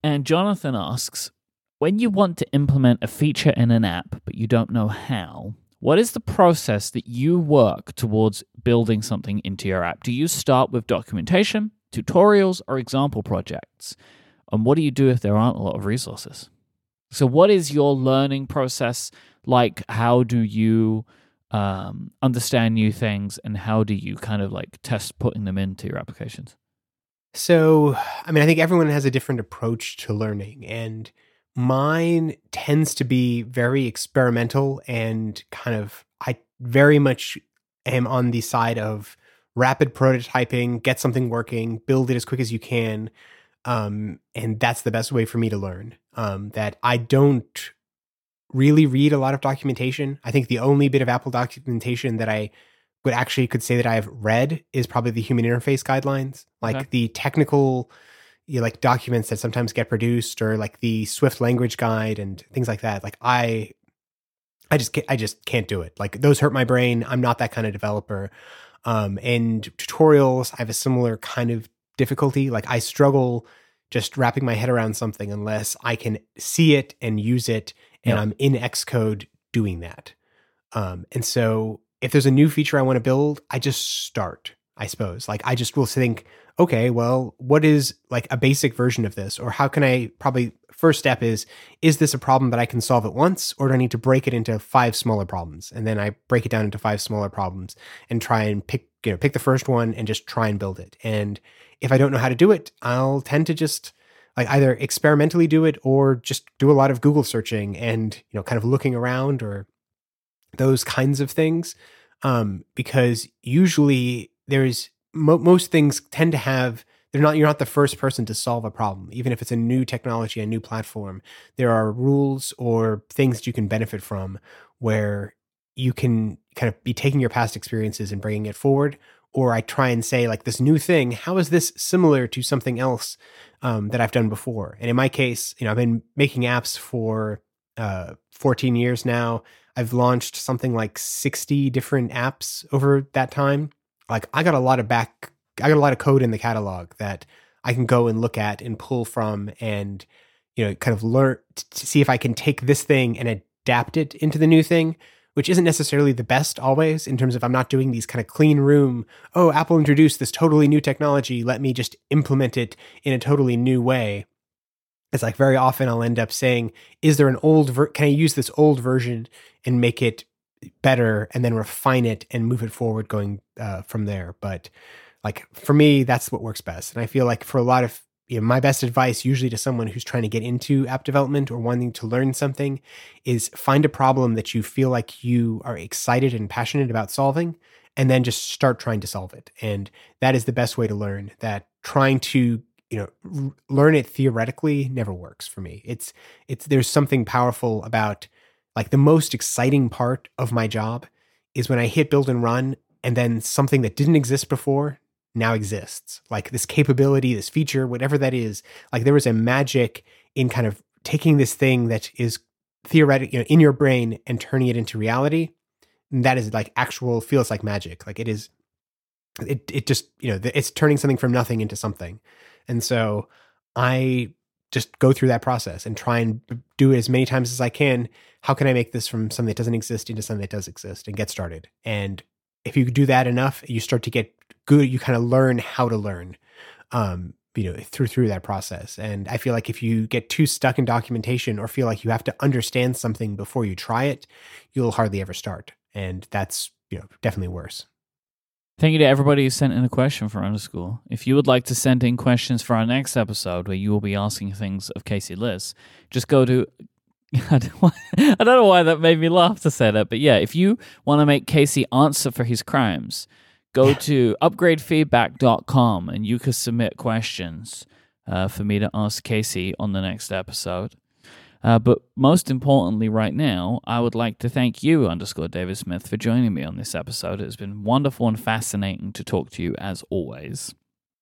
And Jonathan asks, when you want to implement a feature in an app, but you don't know how, what is the process that you work towards building something into your app? Do you start with documentation, tutorials, or example projects? And what do you do if there aren't a lot of resources? So what is your learning process like? How do you understand new things, and how do you kind of like test putting them into your applications? So, I mean, I think everyone has a different approach to learning, and mine tends to be very experimental and kind of, I very much am on the side of rapid prototyping, get something working, build it as quick as you can. And that's the best way for me to learn, that I don't really read a lot of documentation. I think the only bit of Apple documentation that I would actually could say that I've read is probably the human interface guidelines, like the technical like documents that sometimes get produced, or like the Swift language guide and things like that. Like I just can't do it. Like those hurt my brain. I'm not that kind of developer. And tutorials, I have a similar kind of difficulty. Like I struggle just wrapping my head around something unless I can see it and use it. And I'm in Xcode doing that. And so if there's a new feature I want to build, I just start, I suppose. Like I just will think, okay, well, what is like a basic version of this? Or how can I probably, first step is this a problem that I can solve at once? Or do I need to break it into 5 smaller problems? And then I break it down into 5 smaller problems and try and pick the first one and just try and build it. And if I don't know how to do it, I'll tend to just like either experimentally do it or just do a lot of Google searching and, kind of looking around or those kinds of things. Because usually most things tend to have, you're not the first person to solve a problem. Even if it's a new technology, a new platform, there are rules or things that you can benefit from where you can kind of be taking your past experiences and bringing it forward, or I try and say like this new thing, how is this similar to something else that I've done before? And in my case, you know, I've been making apps for 14 years now. I've launched something like 60 different apps over that time. Like I got a lot of code in the catalog that I can go and look at and pull from and, you know, kind of learn to see if I can take this thing and adapt it into the new thing, which isn't necessarily the best always in terms of I'm not doing these kind of clean room, oh, Apple introduced this totally new technology, let me just implement it in a totally new way. It's like very often I'll end up saying, is there an old, can I use this old version and make it better and then refine it and move it forward going from there? But like for me, that's what works best. And I feel like for a lot of, you know, my best advice usually to someone who's trying to get into app development or wanting to learn something is find a problem that you feel like you are excited and passionate about solving, and then just start trying to solve it. And that is the best way to learn. That trying to, you know, learn it theoretically never works for me. It's there's something powerful about like the most exciting part of my job is when I hit build and run, and then something that didn't exist before now exists. Like this capability, this feature, whatever that is, like there was a magic in kind of taking this thing that is theoretic, you know, in your brain and turning it into reality. And that is like actual, feels like magic. Like it just, you know, it's turning something from nothing into something. And so I just go through that process and try and do it as many times as I can. How can I make this from something that doesn't exist into something that does exist, and get started? And if you do that enough, you start to get good. You kind of learn how to learn, you know, through that process. And I feel like if you get too stuck in documentation or feel like you have to understand something before you try it, you'll hardly ever start. And that's, you know, definitely worse. Thank you to everybody who sent in a question for Under School. If you would like to send in questions for our next episode, where you will be asking things of Casey Liss, just go to I don't know why that made me laugh to say that, but yeah, if you want to make Casey answer for his crimes, go to upgradefeedback.com and you can submit questions for me to ask Casey on the next episode. But most importantly right now, I would like to thank you, _David Smith, for joining me on this episode. It has been wonderful and fascinating to talk to you as always.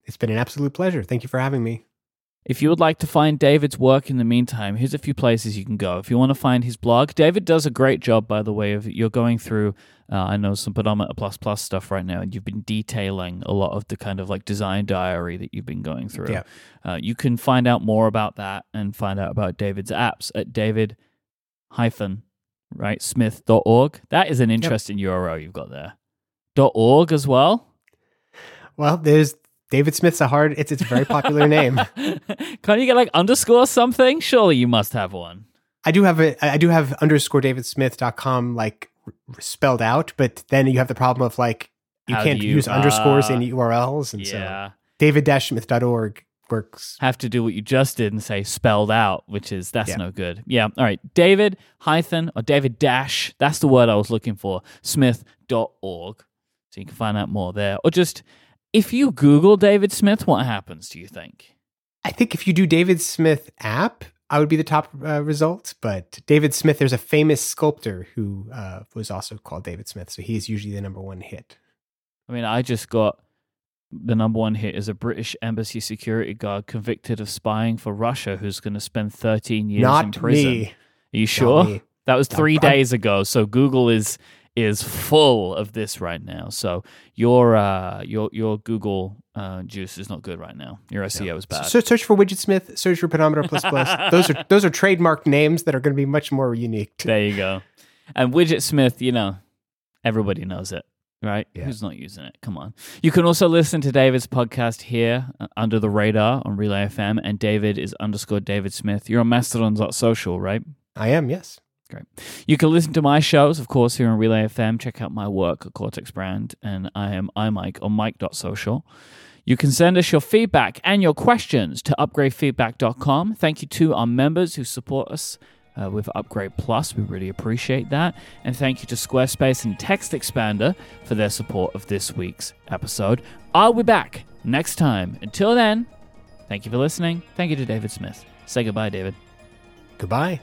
It's been an absolute pleasure. Thank you for having me. If you would like to find David's work in the meantime, here's a few places you can go. If you want to find his blog, David does a great job, by the way, of you're going through, I know, some Pedometer++ stuff right now, and you've been detailing a lot of the kind of like design diary that you've been going through. Yeah. You can find out more about that and find out about David's apps at david-smith.org. That is an interesting URL you've got there. .org as well? Well, there's... David Smith's a hard, it's a very popular name. Can't you get like _ something? Surely you must have one. I do have _davidsmith.com like spelled out, but then you have the problem of like, you can't use underscores in URLs. And so david-smith.org works. Have to do what you just did and say spelled out, which is, that's no good. Yeah. All right. David-, that's the word I was looking for, smith.org. So you can find out more there, or just... If you Google David Smith, what happens, do you think? I think if you do David Smith app, I would be the top result. But David Smith, there's a famous sculptor who was also called David Smith. So he is usually the number one hit. I mean, I just got the number one hit is a British embassy security guard convicted of spying for Russia who's going to spend 13 years in prison. Me. Are you sure? That was 3 days ago. So Google is full of this right now. So your Google juice is not good right now. Your SEO is bad. So search for Widgetsmith, search for Pedometer++. Those are trademarked names that are going to be much more unique. There you go. And Widgetsmith, you know, everybody knows it, right? Yeah. Who's not using it? Come on. You can also listen to David's podcast here, Under the Radar, on Relay FM, and David is _David Smith. You're on mastodon.social, right? I am, yes. Great. You can listen to my shows, of course, here on Relay FM. Check out my work at Cortex Brand, and I am iMike on mike.social. You can send us your feedback and your questions to upgradefeedback.com. Thank you to our members who support us with Upgrade Plus. We really appreciate that. And thank you to Squarespace and Text Expander for their support of this week's episode. I'll be back next time. Until then, thank you for listening. Thank you to David Smith. Say goodbye, David. Goodbye.